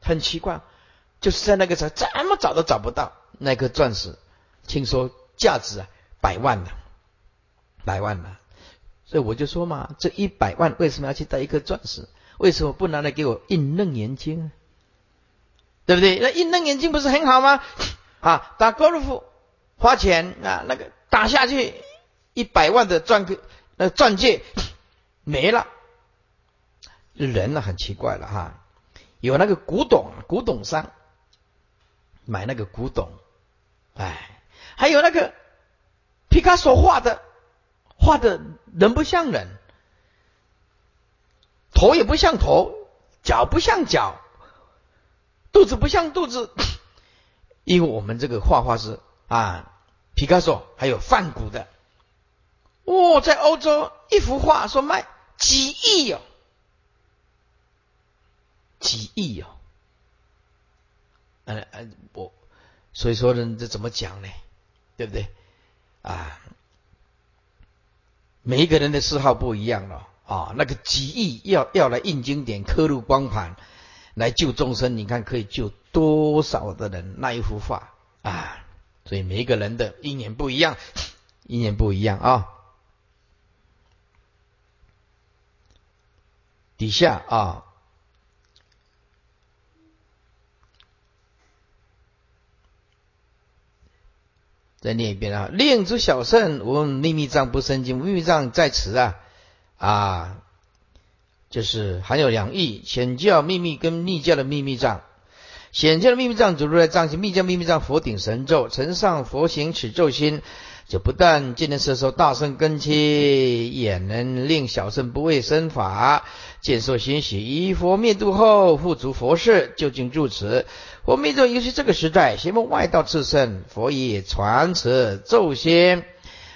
很奇怪，就是在那个时候怎么找都找不到那颗钻石，听说价值啊百万了，所以我就说嘛，这100万为什么要去带一颗钻石？为什么不拿来给我印楞严经啊？对不对？那印楞严经不是很好吗？啊，打高尔夫花钱啊，那个打下去100万的钻戒没了。人呢、啊、很奇怪了哈，有那个古董商买那个古董，哎，还有那个皮卡索画的人不像人，头也不像头，脚不像脚，肚子不像肚子，因为我们这个画师啊。皮卡索还有梵谷的，哦，在欧洲一幅画说卖几亿哦，几亿哦，我所以说呢，这怎么讲呢？对不对啊？每一个人的嗜好不一样了啊。那个几亿要来印经典、刻录光盘，来救众生，你看可以救多少的人？那一幅画啊！所以每一个人的因缘不一样啊。底下啊，再念一遍啊。令诸小圣闻秘密藏不生惊，秘密藏在此啊，就是含有两义：显教秘密跟密教的秘密藏。显教的秘密藏主如来藏心，密教秘密藏佛顶神咒，呈上佛行此咒心，就不但见能摄受大圣根器，也能令小圣不畏身法，见受欣喜，依佛灭度后复足佛事，究竟住持。佛灭度尤其这个时代，邪魔外道炽盛，佛以传此咒心，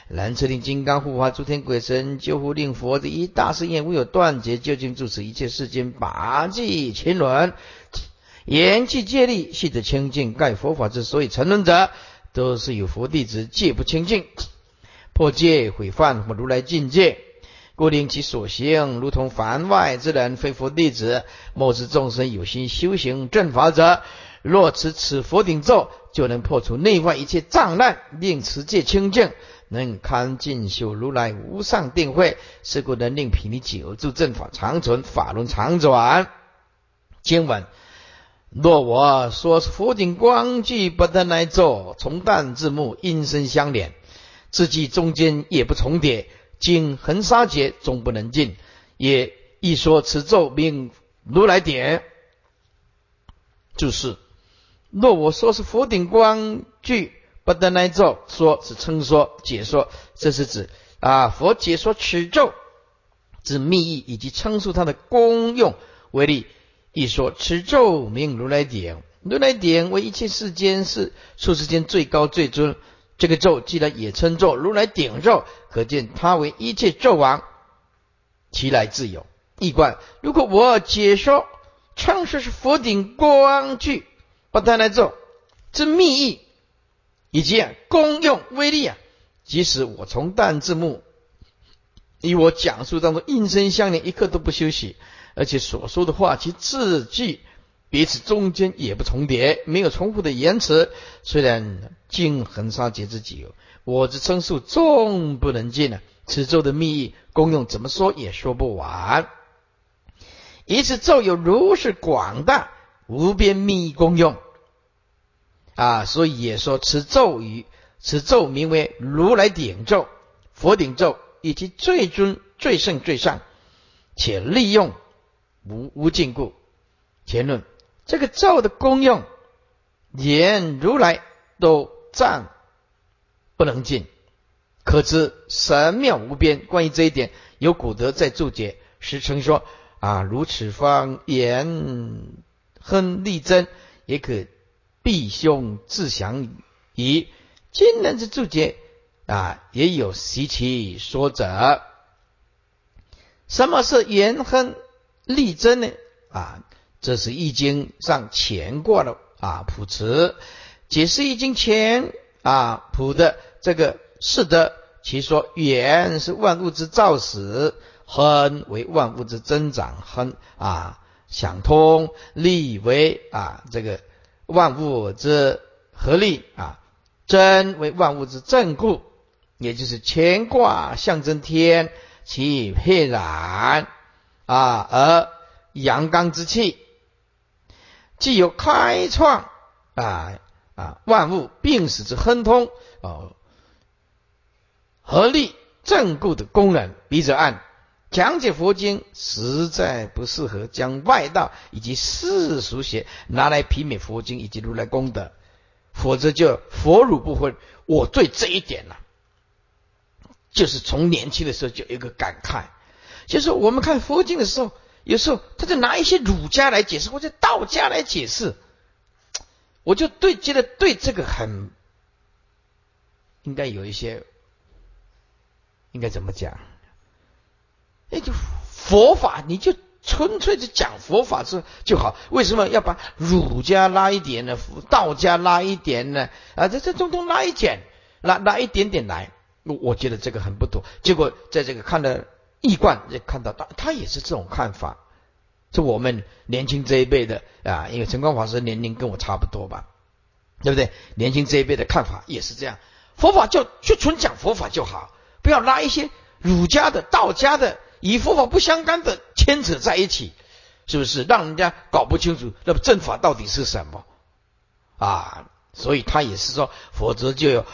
然次令金刚护法，诸天鬼神救护，令佛的一大事业无有断绝，究竟住持一切世间拔济前轮，言既戒力，系得清净。盖佛法之所以沉沦者，都是有佛弟子戒不清净，破戒毁犯，或如来境界，故令其所行如同凡外之人，非佛弟子。末世众生有心修行正法者，若持此佛顶咒，就能破除内外一切障碍，令持戒清净，能堪进修如来无上定慧。是故能令毗尼久住正法长存，法轮常转。经文：若我说佛顶光具不得来咒，从旦至暮，音声相连，字句中间也不重叠，经恒沙劫终不能尽。也一说持咒命如来典。注释：若我说是佛顶光具不得来咒，说是称说解说，这是指啊佛解说持咒之密意以及称述它的功用为例。一说持咒名如来典，如来典为一切世间是出世间最高最尊。这个咒既然也称咒如来典咒，可见它为一切咒王，其来自有。一观：如果我解说称是佛顶光具不得来咒之密意，以及功用威力啊。即使我从旦至暮，以我讲述当中应声相连，一刻都不休息，而且所说的话其字句彼此中间也不重叠，没有重复的言辞。虽然经恒沙劫之久，我之称述终不能尽啊。此咒的密意功用怎么说也说不完，一次咒有如是广大无边密意功用啊，所以也说此咒名为如来顶咒、佛顶咒以及最尊最圣最上，且利用无尽故。前论这个咒的功用，连如来都赞不能尽，可知神妙无边。关于这一点，有古德在注解时曾说啊，如此方言亨利真，也可避凶自降矣。今人之注解啊，也有习其说者。什么是言亨利真呢？啊，这是易经上乾卦的啊卜辞，解释易经乾啊卜的这个是的，其说言是万物之造始，亨为万物之增长，亨啊想通，利为啊这个万物之合力啊，真为万物之正故。也就是乾卦象征天，其沛然啊而阳刚之气，既有开创万物并使之亨通合力正故的功能。笔者按讲解佛经，实在不适合将外道以及世俗学拿来媲美佛经以及如来功德，否则就佛儒不分。我对这一点呢、就是从年轻的时候就有一个感慨，就是我们看佛经的时候，有时候他就拿一些儒家来解释或者道家来解释，我就觉得对这个很应该有一些，应该怎么讲？那就佛法，你就纯粹的讲佛法就好。为什么要把儒家拉一点呢？道家拉一点呢？啊，这中东拉一点点来，我觉得这个很不妥。结果在这个看了易观，也看到他也是这种看法。是我们年轻这一辈的啊，因为陈光法师年龄跟我差不多吧，对不对？年轻这一辈的看法也是这样，佛法就纯讲佛法就好，不要拉一些儒家的、道家的与佛法不相干的牵扯在一起，是不是让人家搞不清楚那么正法到底是什么啊？所以他也是说，否则就有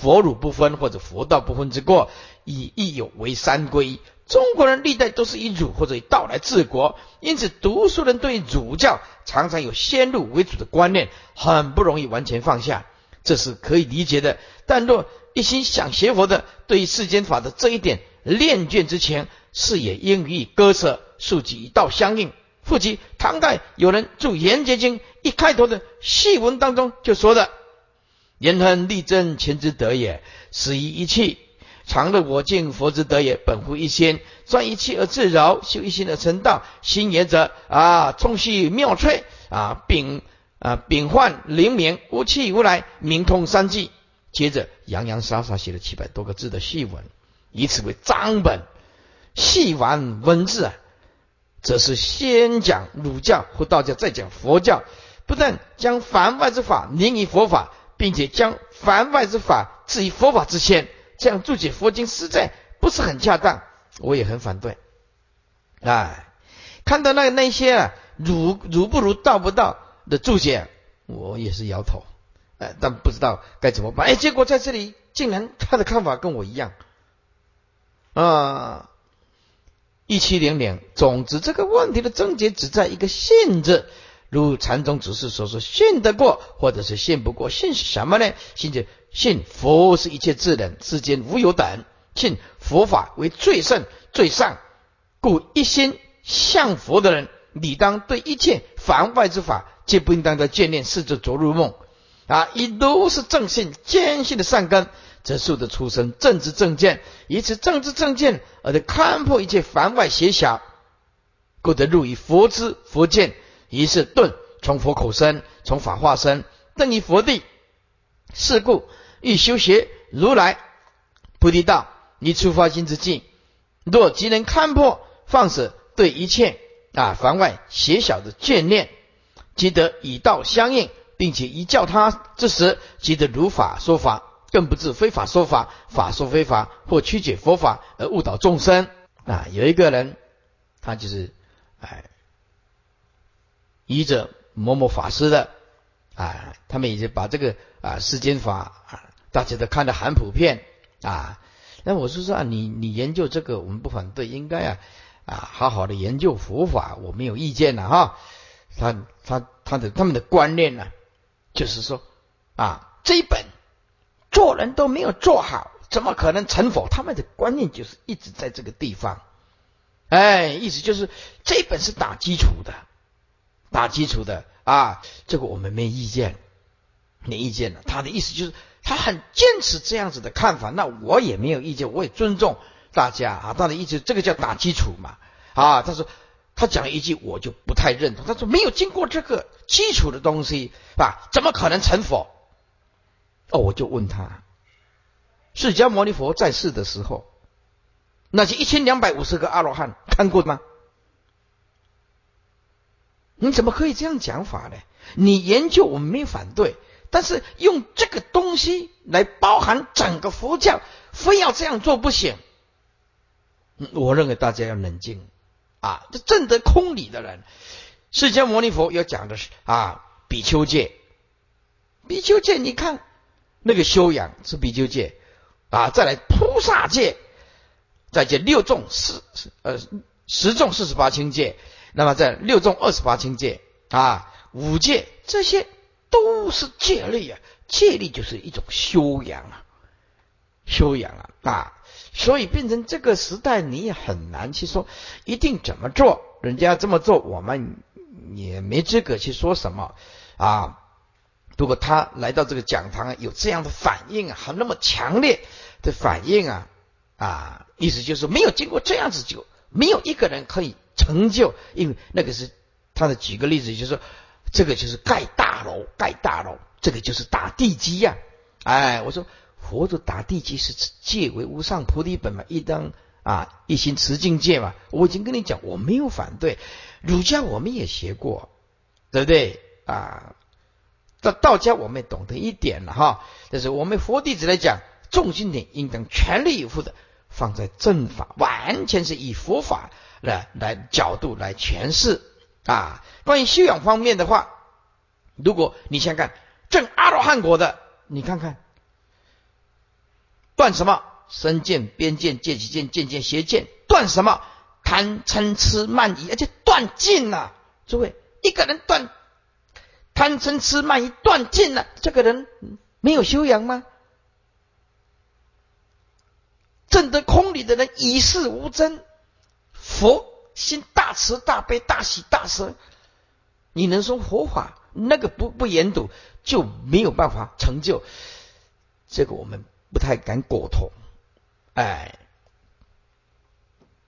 佛儒不分或者佛道不分之过，以一有为三归一。中国人历代都是以儒或者以道来治国，因此读书人对儒教常常有先入为主的观念，很不容易完全放下，这是可以理解的。但若一心想学佛的，对于世间法的这一点恋眷之情，是也应予割舍，庶几一道相应。复及唐代有人著《严结经》，一开头的序文当中就说的：“言亨利贞，乾之德也；始于一气，常乐我净，佛之德也。本乎一心，专一气而自饶，修一心而成道。心也者，充虚妙粹，秉幻灵明，无气无来，明通三际。”接着洋洋洒洒写了700多个字的序文，以此为章本。细玩文字则是先讲儒教或道教，再讲佛教，不但将凡外之法凝于佛法，并且将凡外之法置于佛法之先，这样注解佛经实在不是很恰当，我也很反对。看到那些儒不儒道不道的注解，我也是摇头，但不知道该怎么办。结果在这里竟然他的看法跟我一样啊。1700，总之这个问题的症结只在一个信字，如禅宗祖师所说，信得过或者是信不过。信是什么呢？信佛是一切智人，世间无有等，信佛法为最圣最上，故一心向佛的人，理当对一切凡外之法皆不应当的眷恋，视作昨入梦以如是正信坚信的善根，则树的出身正知正见，以此正知正见而得勘破一切凡外邪小，故得入于佛知佛见。于是顿从佛口生，从法化生，登于佛地，是故欲修学如来菩提道，于出发心之境，若即能看破放舍对一切凡外邪小的眷恋，即得以道相应，并且一教他之时，即得如法说法，更不至非法说法，法说非法，或曲解佛法而误导众生。有一个人，他就是依着某某法师的他们已经把这个世间法大家都看得很普遍那我是说你研究这个我们不反对，应该好好的研究佛法，我没有意见哈。他们的观念就是说这一本做人都没有做好，怎么可能成佛？他们的观念就是一直在这个地方，意思就是这一本是打基础的这个我们没意见，没意见了。他的意思就是他很坚持这样子的看法，那我也没有意见，我也尊重大家他的意思这个叫打基础嘛他说他讲了一句我就不太认同，他说没有经过这个基础的东西怎么可能成佛？我就问他，释迦牟尼佛在世的时候，那些1250个阿罗汉看过吗？你怎么可以这样讲法呢？你研究我们没反对，但是用这个东西来包含整个佛教，非要这样做不行。我认为大家要冷静这正得空理的人，释迦牟尼佛要讲的是比丘戒，你看那个修养是比丘戒再来菩萨戒，再戒六众十众48轻戒，那么在六众28轻戒五戒，这些都是戒律戒律就是一种修养，所以变成这个时代你也很难去说一定怎么做，人家这么做我们也没资格去说什么如果他来到这个讲堂有这样的反应还那么强烈的反应意思就是没有经过这样子就没有一个人可以成就，因为那个是他的举个例子，就是说这个就是盖大楼，这个就是打地基我说佛祖打地基是戒为无上菩提本嘛，一心持净戒嘛，我已经跟你讲我没有反对，儒家我们也学过，对不对道家我们也懂得一点了但是我们佛弟子来讲，重心点应当全力以赴的放在正法，完全是以佛法来角度来诠释关于修养方面的话，如果你想看正阿罗汉果的，你看看断什么身见、边见、戒起见、见见、邪见，断什么贪嗔痴慢疑，而且断尽了诸位，一个人断贪嗔痴慢疑断尽了，这个人没有修养吗？证得空理的人以世无争，佛心大慈大悲大喜大舍，你能说佛法那个不研读就没有办法成就，这个我们不太敢苟同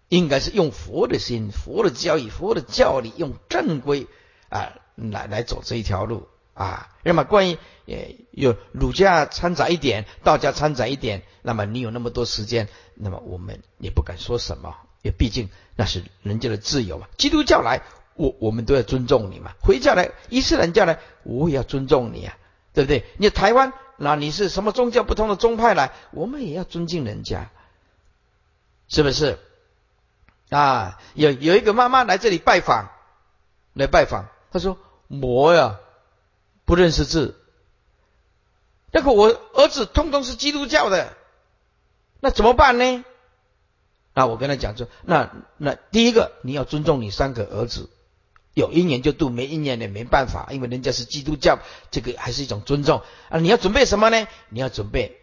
应该是用佛的心、佛的教义、佛的教理，用正规来走这一条路那么关于有儒家掺杂一点，道家掺杂一点，那么你有那么多时间，那么我们也不敢说什么，也毕竟那是人家的自由嘛。基督教来我们都要尊重你嘛，回教来、伊斯兰教来我也要尊重你对不对？你台湾那你是什么宗教不同的宗派来，我们也要尊敬人家，是不是有一个妈妈来这里拜访，她说我不认识字，那个我儿子通通是基督教的，那怎么办呢？那我跟他讲说，那第一个你要尊重你三个儿子，有姻缘就度，没姻缘也没办法，因为人家是基督教，这个还是一种尊重你要准备什么呢？你要准备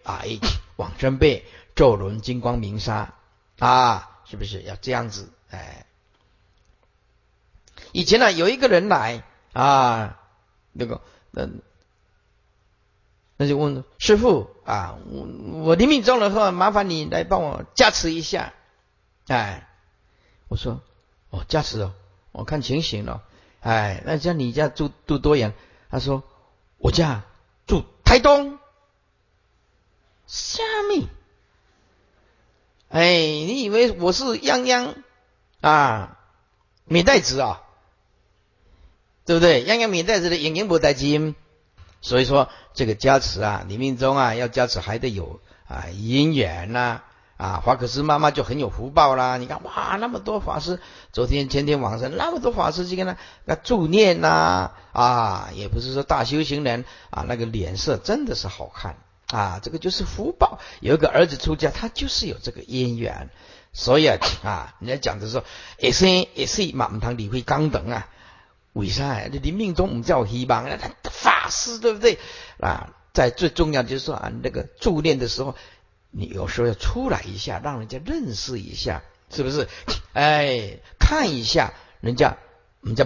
往生被、咒轮、金光明沙是不是要这样子？以前有一个人来那就问师父我临命终了后，麻烦你来帮我加持一下我说加持我看情形了那像你家住多远？他说我家住台东虾米？哎，你以为我是泱泱啊米袋子啊？对不对？泱泱米袋子的眼睛不带金，所以说这个加持啊，你命中啊要加持还得有啊姻缘呐。啊，华可思妈妈就很有福报啦！你看，哇，那么多法师，昨天、前天晚上那么多法师去跟他助念呐、啊，也不是说大修行人啊，那个脸色真的是好看啊，这个就是福报。有一个儿子出家，他就是有这个因缘，所以啊，人家讲的说，一生一世嘛，唔通离开刚等啊，为啥？你命中唔叫希望，那法师对不对啊？在最重要就是说啊，那个助念的时候。你有时候要出来一下，让人家认识一下，是不是？哎，看一下人家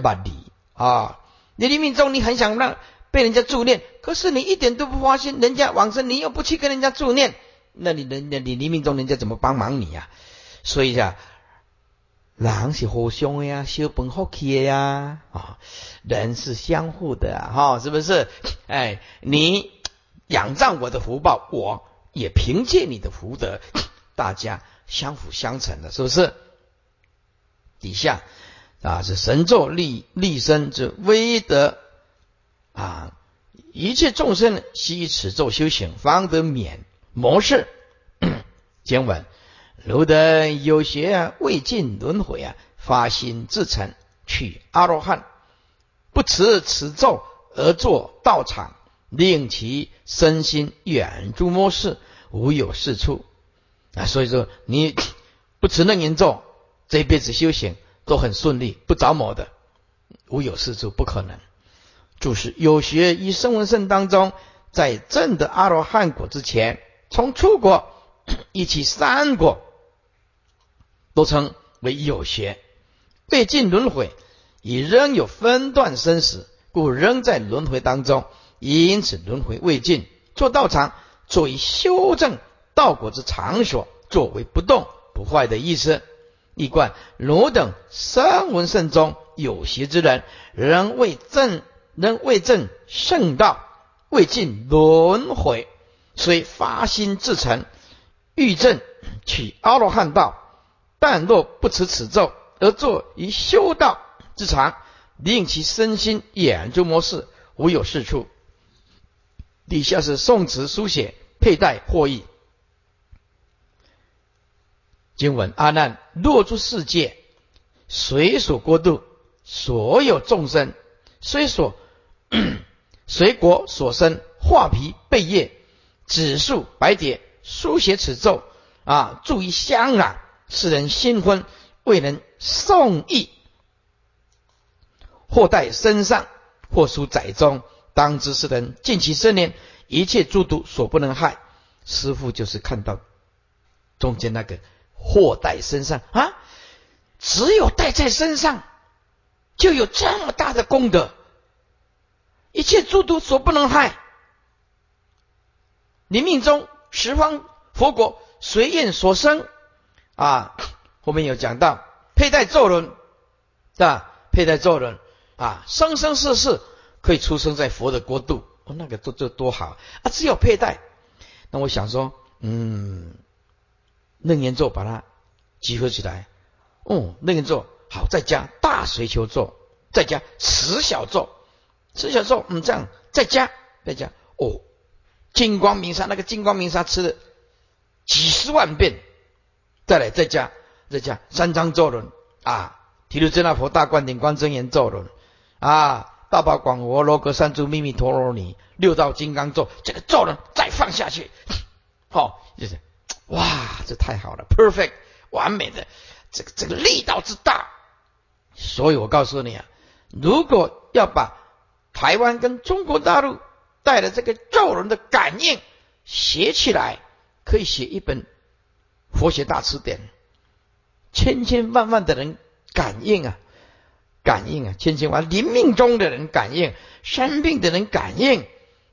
把你啊，你的命中你很想让被人家助念，可是你一点都不花心，人家往生你又不去跟人家助念，那你的命中人家怎么帮忙你呀、啊？所以呀、啊，人是互相的呀、啊，修本好气的呀、啊，人是相互的啊，哈，是不是？哎，你仰仗我的福报，我。也凭借你的福德，大家相辅相成的，是不是？底下啊是神咒立身之威德啊，一切众生悉以此咒修行，方得免魔事。经文：如得有学啊，未尽轮回啊，发心至诚，取阿罗汉，不持此咒而作道场。令其身心远诸魔事，无有是处啊！所以说，你不持楞严咒，这一辈子修行都很顺利，不着魔的，无有是处，不可能。注释：有学于声闻圣当中，在证得阿罗汉果之前，从初果一起三果，都称为有学，未尽轮回，已仍有分段生死，故仍在轮回当中。因此轮回未尽，做道场作为修正道果之场所，作为不动不坏的意思。一贯汝等声闻圣中有学之人，仍未证圣道，未尽轮回，虽发心至诚，欲证取阿罗汉道，但若不持此咒而作于修道之场，令其身心眼诸魔事，无有是处。底下是宋词书写佩戴获益。经文：阿难落诸世界，随所国度，所有众生，随国所生，画皮贝叶，紫树白蝶，书写此咒啊，注意香朗，使人心昏，为人诵意，或戴身上，或书载中。当知是人尽其身年，一切诸毒所不能害。师父就是看到中间那个祸带身上啊，只有带在身上就有这么大的功德，一切诸毒所不能害。你命中十方佛国随愿所生啊，后面有讲到佩戴咒轮啊，佩戴咒轮啊，生生世世。可以出生在佛的国度，哦，那个多好啊！只有佩戴。那我想说，楞严咒把它集合起来，哦，楞严咒好，再加大随求咒，再加十小咒，这样再加，哦，金光明砂那个金光明砂吃了几十万遍，再加三张咒轮啊，毗卢遮那佛大灌顶观真言咒轮啊。大宝广佛罗格三珠秘密陀罗尼六道金刚咒，这个咒呢再放下去，好、哦，就是哇，这太好了 ，perfect 完美的，这个力道之大，所以我告诉你啊，如果要把台湾跟中国大陆带的这个咒轮的感应写起来，可以写一本佛学大词典，千千万万的人感应啊，千千万临命中的人感应，生病的人感应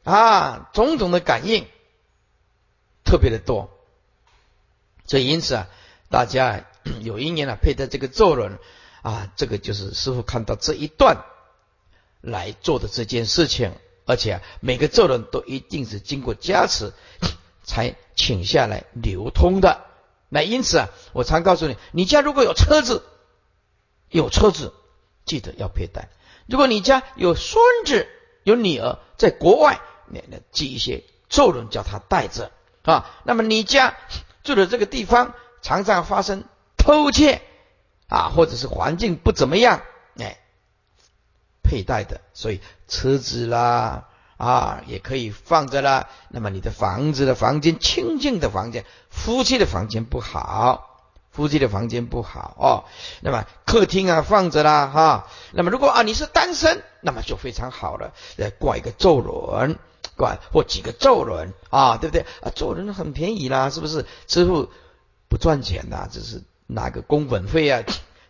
啊，种种的感应特别的多。所以因此啊，大家有一年啊佩戴这个咒轮啊，这个就是师父看到这一段来做的这件事情，而且、每个咒轮都一定是经过加持才请下来流通的。那因此啊，我常告诉你，你家如果有车子，记得要佩戴；如果你家有孙子、有女儿在国外，你寄一些咒轮叫他带着啊。那么你家住的这个地方常常发生偷窃啊，或者是环境不怎么样，哎，佩戴的，所以车子啦啊也可以放着啦。那么你的房子的房间，清净的房间，夫妻的房间不好。那么客厅啊放着啦哈。那么如果啊你是单身，那么就非常好了，挂一个咒轮，挂或几个咒轮啊，对不对啊？咒轮很便宜啦，是不是？师父不赚钱啦，只是拿个工本费啊，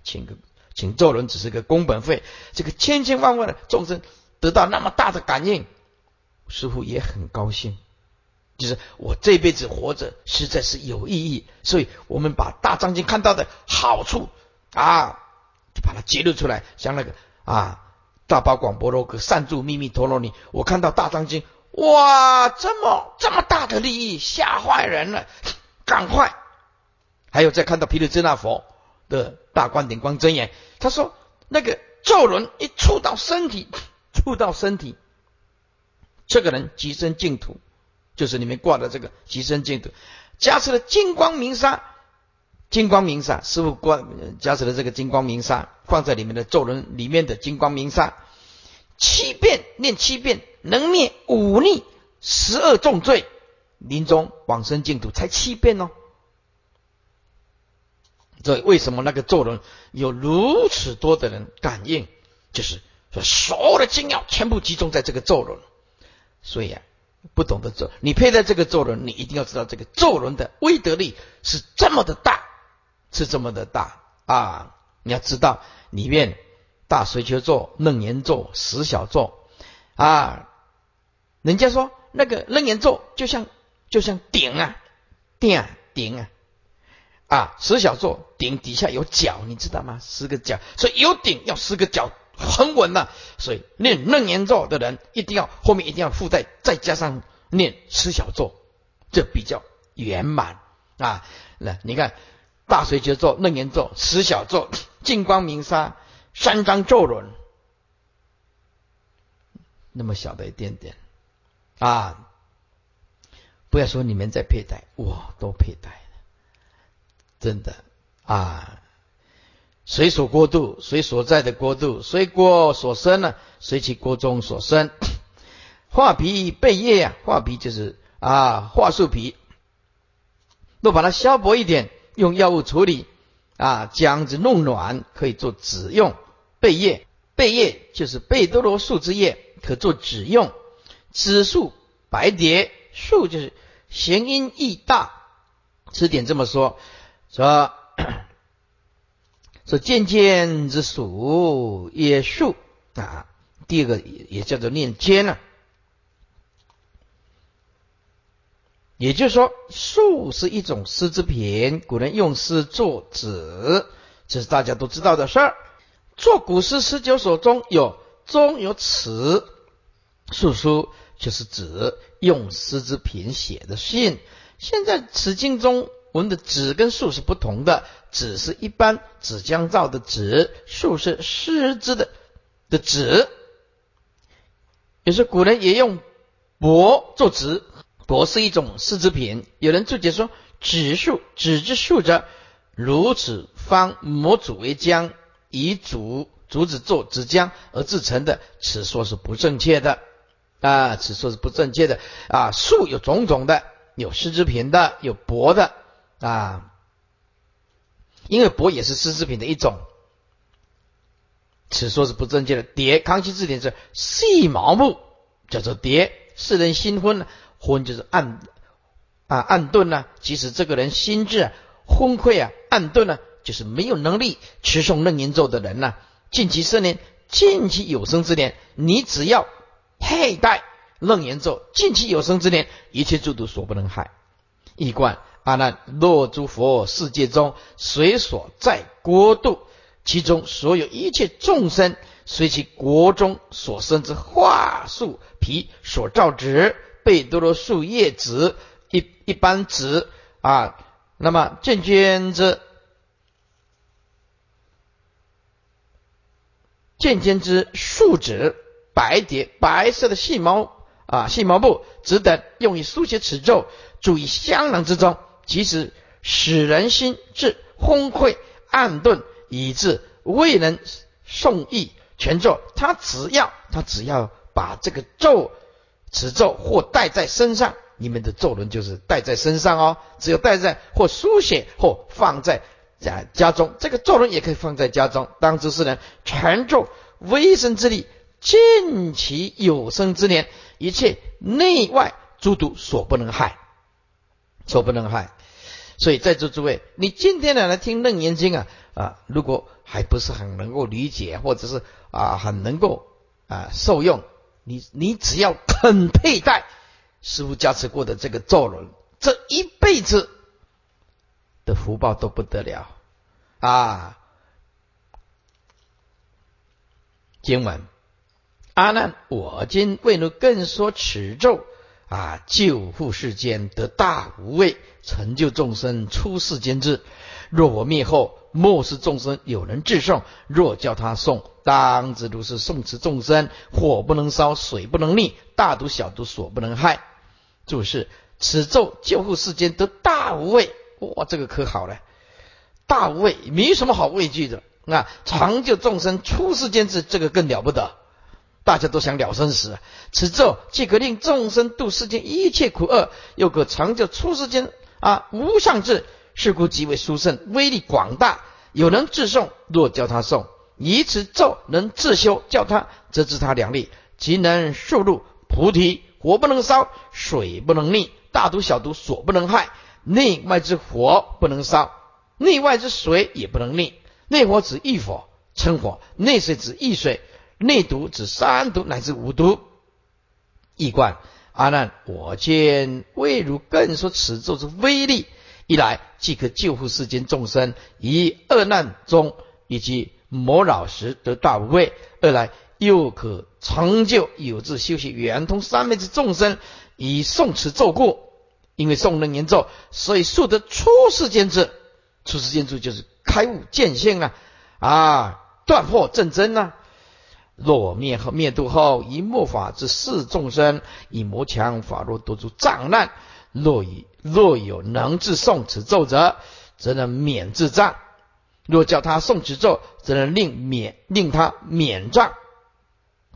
请咒轮只是个工本费。这个千千万万的众生得到那么大的感应，师父也很高兴。就是我这辈子活着实在是有意义，所以我们把大藏经看到的好处啊，就把它揭露出来。像那个啊，大宝广波罗格善住秘密陀罗尼，我看到大藏经，哇，这么大的利益，吓坏人了，赶快！还有再看到毗卢遮那佛的大观顶光真言，他说那个咒轮一触到身体，这个人即生净土。就是里面挂的这个极身净土，加持了金光明砂，师父加持了这个金光明砂，放在里面的咒轮里面的金光明砂，念七遍，能灭五逆12重罪，临终往生净土才7遍哦。所以为什么那个咒轮有如此多的人感应，就是说所有的精要全部集中在这个咒轮。所以啊，不懂得咒，你佩戴这个咒轮，你一定要知道这个咒轮的威德力是这么的大，啊！你要知道里面大随求咒、楞严咒、十小咒啊。人家说那个楞严咒就像鼎啊，十小咒鼎底下有角，你知道吗？10个角，所以有鼎要10个角。很稳了，所以念楞严咒的人一定要后面一定要附带再加上念十小咒，这比较圆满啊！那你看大随觉咒、楞严咒、十小咒、净光明砂3张咒轮，那么小的一点点啊！不要说你们在佩戴，我都佩戴了，真的啊！随所过度，随所在的过度，随过所生呢、啊，随其过中所生。画皮贝叶呀，画皮就是啊，桦树皮，都把它削薄一点，用药物处理啊，姜子弄软，可以做纸用。贝叶就是贝多罗树枝叶，可做纸用。紫树白蝶树就是形音义大，词典这么说。所渐渐之属也树啊，第二个也叫做念间啊。也就是说，树是一种丝织品，古人用丝做纸，这是大家都知道的事儿。做古诗19首中有中有尺，素书就是纸，用丝织品写的信。现在此经中我们的纸跟树是不同的，纸是一般纸浆造的纸，树是丝织的纸。有时古人也用帛做纸，帛是一种丝织品。有人注解说，纸之树者，如此方磨煮为浆，以竹子做纸浆而制成的，此说是不正确的啊！树有种种的，有丝织品的，有帛的。啊，因为帛也是丝织品的一种，此说是不正确的。蝶，康熙字典是细毛木，叫做蝶。世人心昏，昏就是暗钝呢、啊。即使这个人心智昏聩暗钝呢、啊，就是没有能力持诵楞严咒的人呢、啊。近其生年，近其有生之年，你只要佩戴楞严咒，近其有生之年，一切诸毒所不能害。一观阿难若诸佛世界中，随所在国度，其中所有一切众生，随其国中所生之桦树皮所造纸、贝多罗树叶纸，一般指啊。那么渐渐之，渐渐之树脂白蝶白色的细毛啊细毛布，只等用于书写此咒，注意香囊之中，即使使人心智昏聩暗钝，以致未能诵意全咒。他只要把这个咒持咒或带在身上，你们的咒轮就是带在身上哦，只有带在或书写或放在家中，这个咒轮也可以放在家中，当知是人全咒微生之力，尽其有生之年，一切内外诸毒所不能害，所不能害。所以在座诸位，你今天来听楞严经啊，如果还不是很能够理解，或者是啊很能够啊受用，你只要肯佩戴师父加持过的这个咒轮，这一辈子的福报都不得了啊！经文：阿难，我今为汝更说此咒啊，救护世间，得大无畏，成就众生，出世间智。若我灭后，末世众生有人自诵，若叫他诵，当知如是诵持众生，火不能烧，水不能溺，大毒小毒所不能害。注释：此咒救护世间，得大无畏。哇，这个可好了，大无畏，没什么好畏惧的。那常救众生，出世间智，这个更了不得。大家都想了生死，此咒既可令众生度世间一切苦厄，又可长久出世间啊无上智，是故极为殊胜，威力广大。有能自诵，若教他诵，以此咒能自修，教他则知他两力，即能速入菩提。火不能烧，水不能溺，大毒小毒所不能害。内外之火不能烧，内外之水也不能溺。内火指一火称火，内水指一水，内毒指三毒乃至五毒。一观，阿难，我见未如更说此咒之威力，一来即可救护世间众生于恶难中以及魔扰时得大无畏；二来又可成就有志修习圆通三昧之众生，以诵持咒故。因为诵楞严咒，所以速得出世间智。出世间智就是开悟见性啊，断惑正真啊。若我灭度后，以末法之示众生，以魔强法弱多诸障难。若有能自诵持咒者，则能免自障；若叫他诵持咒，则能令他免障。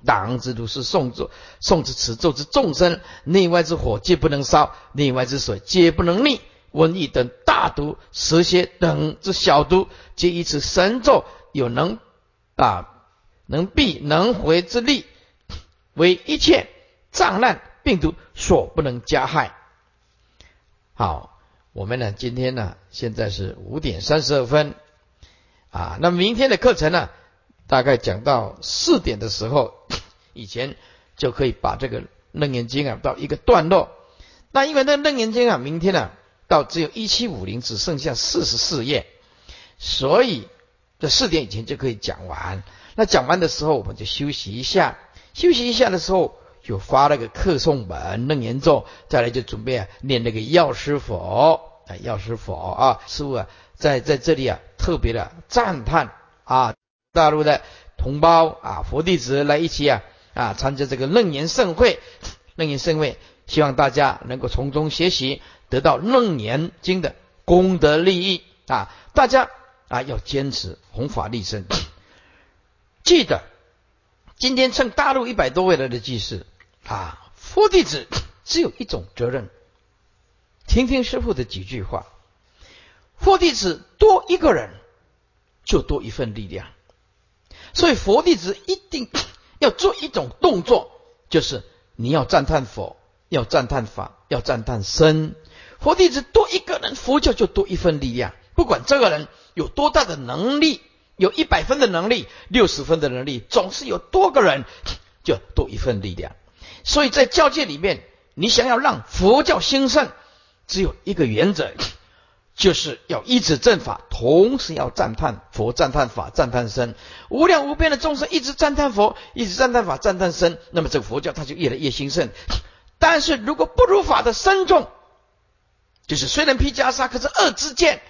当知如是诵持此咒之众生，内外之火皆不能烧，内外之水皆不能溺。瘟疫等大毒，蛇蝎等之小毒，皆以此神咒有能避能回之力，为一切障难病毒所不能加害。好，我们呢今天呢现在是5:32啊，那明天的课程呢大概讲到4点的时候以前就可以把这个楞严经到一个段落。那因为那楞严经明天到只有1750，只剩下44页，所以这4点以前就可以讲完。那讲完的时候我们就休息一下，休息一下的时候就发那个课诵本楞严咒，再来就准备念那个药师佛。药师佛啊，师父在这里特别的赞叹大陆的同胞佛弟子来一起参加这个楞严盛会。楞严盛会希望大家能够从中学习，得到楞严经的功德利益大家要坚持弘法利生。记得今天趁大陆100多位来的居士佛弟子只有一种责任，听师父的几句话。佛弟子多一个人就多一份力量，所以佛弟子一定要做一种动作，就是你要赞叹佛，要赞叹法，要赞叹身。佛弟子多一个人，佛教就多一份力量。不管这个人有多大的能力，有100分的能力，60分的能力，总是有多个人就多一份力量。所以在教界里面，你想要让佛教兴盛，只有一个原则，就是要依止正法，同时要赞叹佛、赞叹法、赞叹身。无量无边的众生一直赞叹佛，一直赞叹法、赞叹身，那么这个佛教它就越来越兴盛。但是如果不如法的深重，就是虽然披袈裟，可是恶之见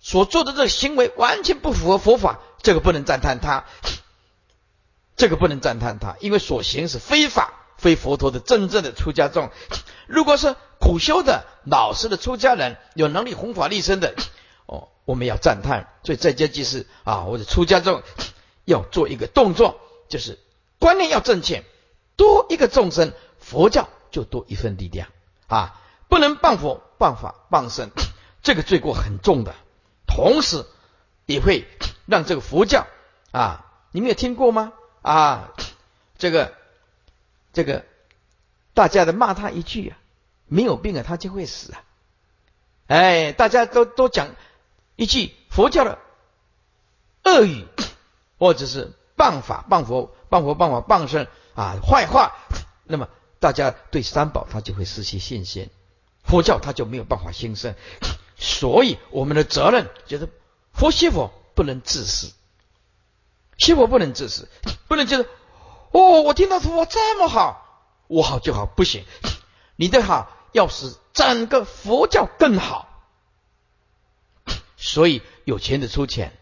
所做的这个行为完全不符合佛法，这个不能赞叹他，这个不能赞叹他，因为所行是非法，非佛陀的真正的出家众。如果是苦修的老实的出家人，有能力弘法利生的，哦，我们要赞叹。所以在家居士啊，或者出家众要做一个动作，就是观念要正确，多一个众生，佛教就多一份力量啊！不能谤佛、谤法、谤僧，这个罪过很重的，同时也会让这个佛教啊，你们有听过吗？啊，这个大家的骂他一句啊，没有病啊，他就会死啊！哎，大家都讲一句佛教的恶语，或者是谤法、谤佛、谤僧啊，坏话，那么大家对三宝他就会失去信心，佛教他就没有办法兴盛。所以我们的责任就是佛学佛不能自私，学佛不能自私，不能觉得哦，我听到佛这么好，我好就好，不行，你的好要使整个佛教更好。所以有钱的出钱，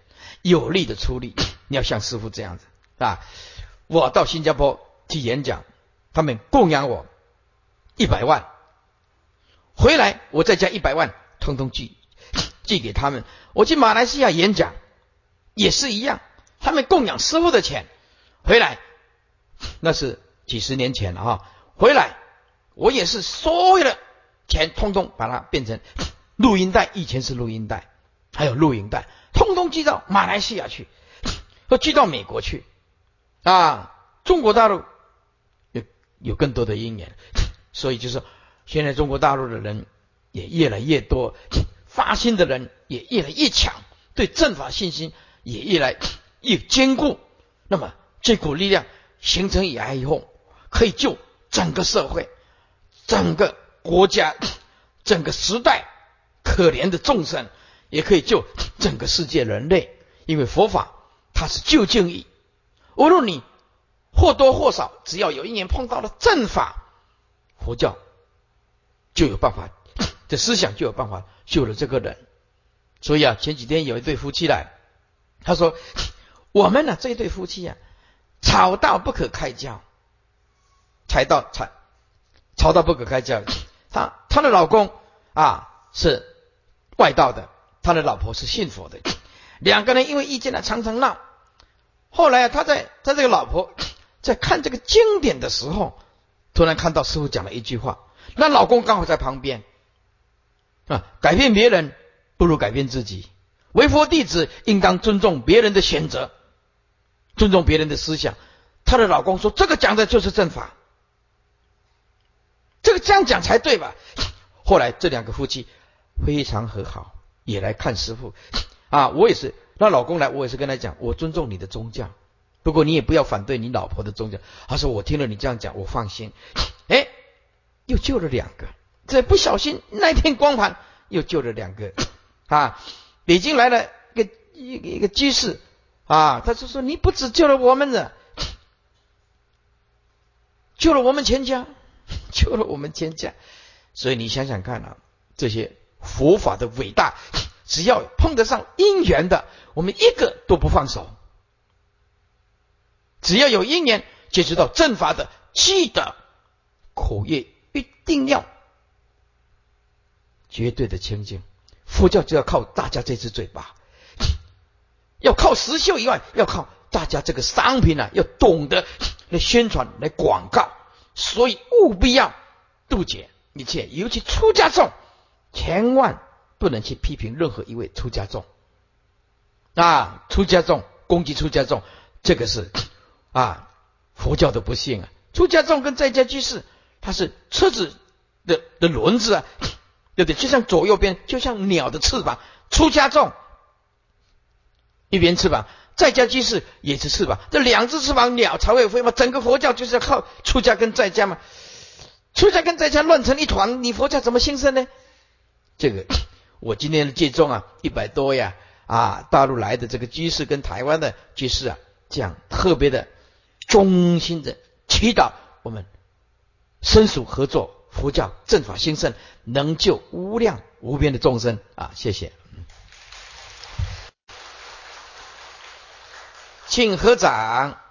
有力的出力，你要像师父这样子啊！我到新加坡去演讲，他们供养我100万，回来我再加100万，统统寄给他们。我去马来西亚演讲也是一样，他们供养师父的钱回来，那是几十年前了啊！回来我也是所有的钱统统把它变成录音带，以前是录音带，还有录影带，统统寄到马来西亚去，或寄到美国去啊！中国大陆有更多的因缘，所以就是现在中国大陆的人也越来越多，发心的人也越来越强，对正法信心也越来越坚固。那么这股力量形成以来以后，可以救整个社会、整个国家、整个时代可怜的众生，也可以救整个世界人类。因为佛法它是究竟义，无论你或多或少，只要有一年碰到了正法，佛教就有办法，这思想就有办法救了这个人。所以啊，前几天有一对夫妻来，他说我们呢、啊、这一对夫妻啊，吵到不可开交，吵到不可开交。他的老公啊是外道的，他的老婆是信佛的，两个人因为意见呢、啊、常常闹。后来啊，他这个老婆在看这个经典的时候，突然看到师父讲了一句话，那老公刚好在旁边啊，改变别人不如改变自己，为佛弟子应当尊重别人的选择，尊重别人的思想。他的老公说，这个讲的就是正法，这个这样讲才对吧。后来这两个夫妻非常和好，也来看师父啊。我也是，那老公来，我也是跟他讲，我尊重你的宗教，不过你也不要反对你老婆的宗教。他说我听了你这样讲，我放心。哎，又救了两个，这不小心那天光盘又救了两个啊！北京来了一个居士啊，他就说你不只救了我们的，救了我们全家，救了我们全家。所以你想想看啊，这些佛法的伟大，只要碰得上因缘的，我们一个都不放手。只要有因缘接触到正法的，记得口业一定要绝对的清净。佛教就要靠大家这只嘴巴，要靠实修以外，要靠大家这个商品啊，要懂得来宣传、来广告。所以务必要杜绝一切，尤其出家众，千万不能去批评任何一位出家众啊！出家众攻击出家众，这个是啊，佛教的不幸啊！出家众跟在家居士，他是车子的轮子啊，对不对？就像左右边，就像鸟的翅膀。出家众一边翅膀，在家居士也是翅膀，这两只翅膀鸟才会飞嘛。整个佛教就是靠出家跟在家嘛，出家跟在家乱成一团，你佛教怎么兴盛呢？这个我今天的戒众啊，100多呀啊，大陆来的这个居士跟台湾的居士啊，这样特别的衷心的祈祷，我们身属合作，佛教正法兴盛，能救无量无边的众生啊！谢谢。请合掌。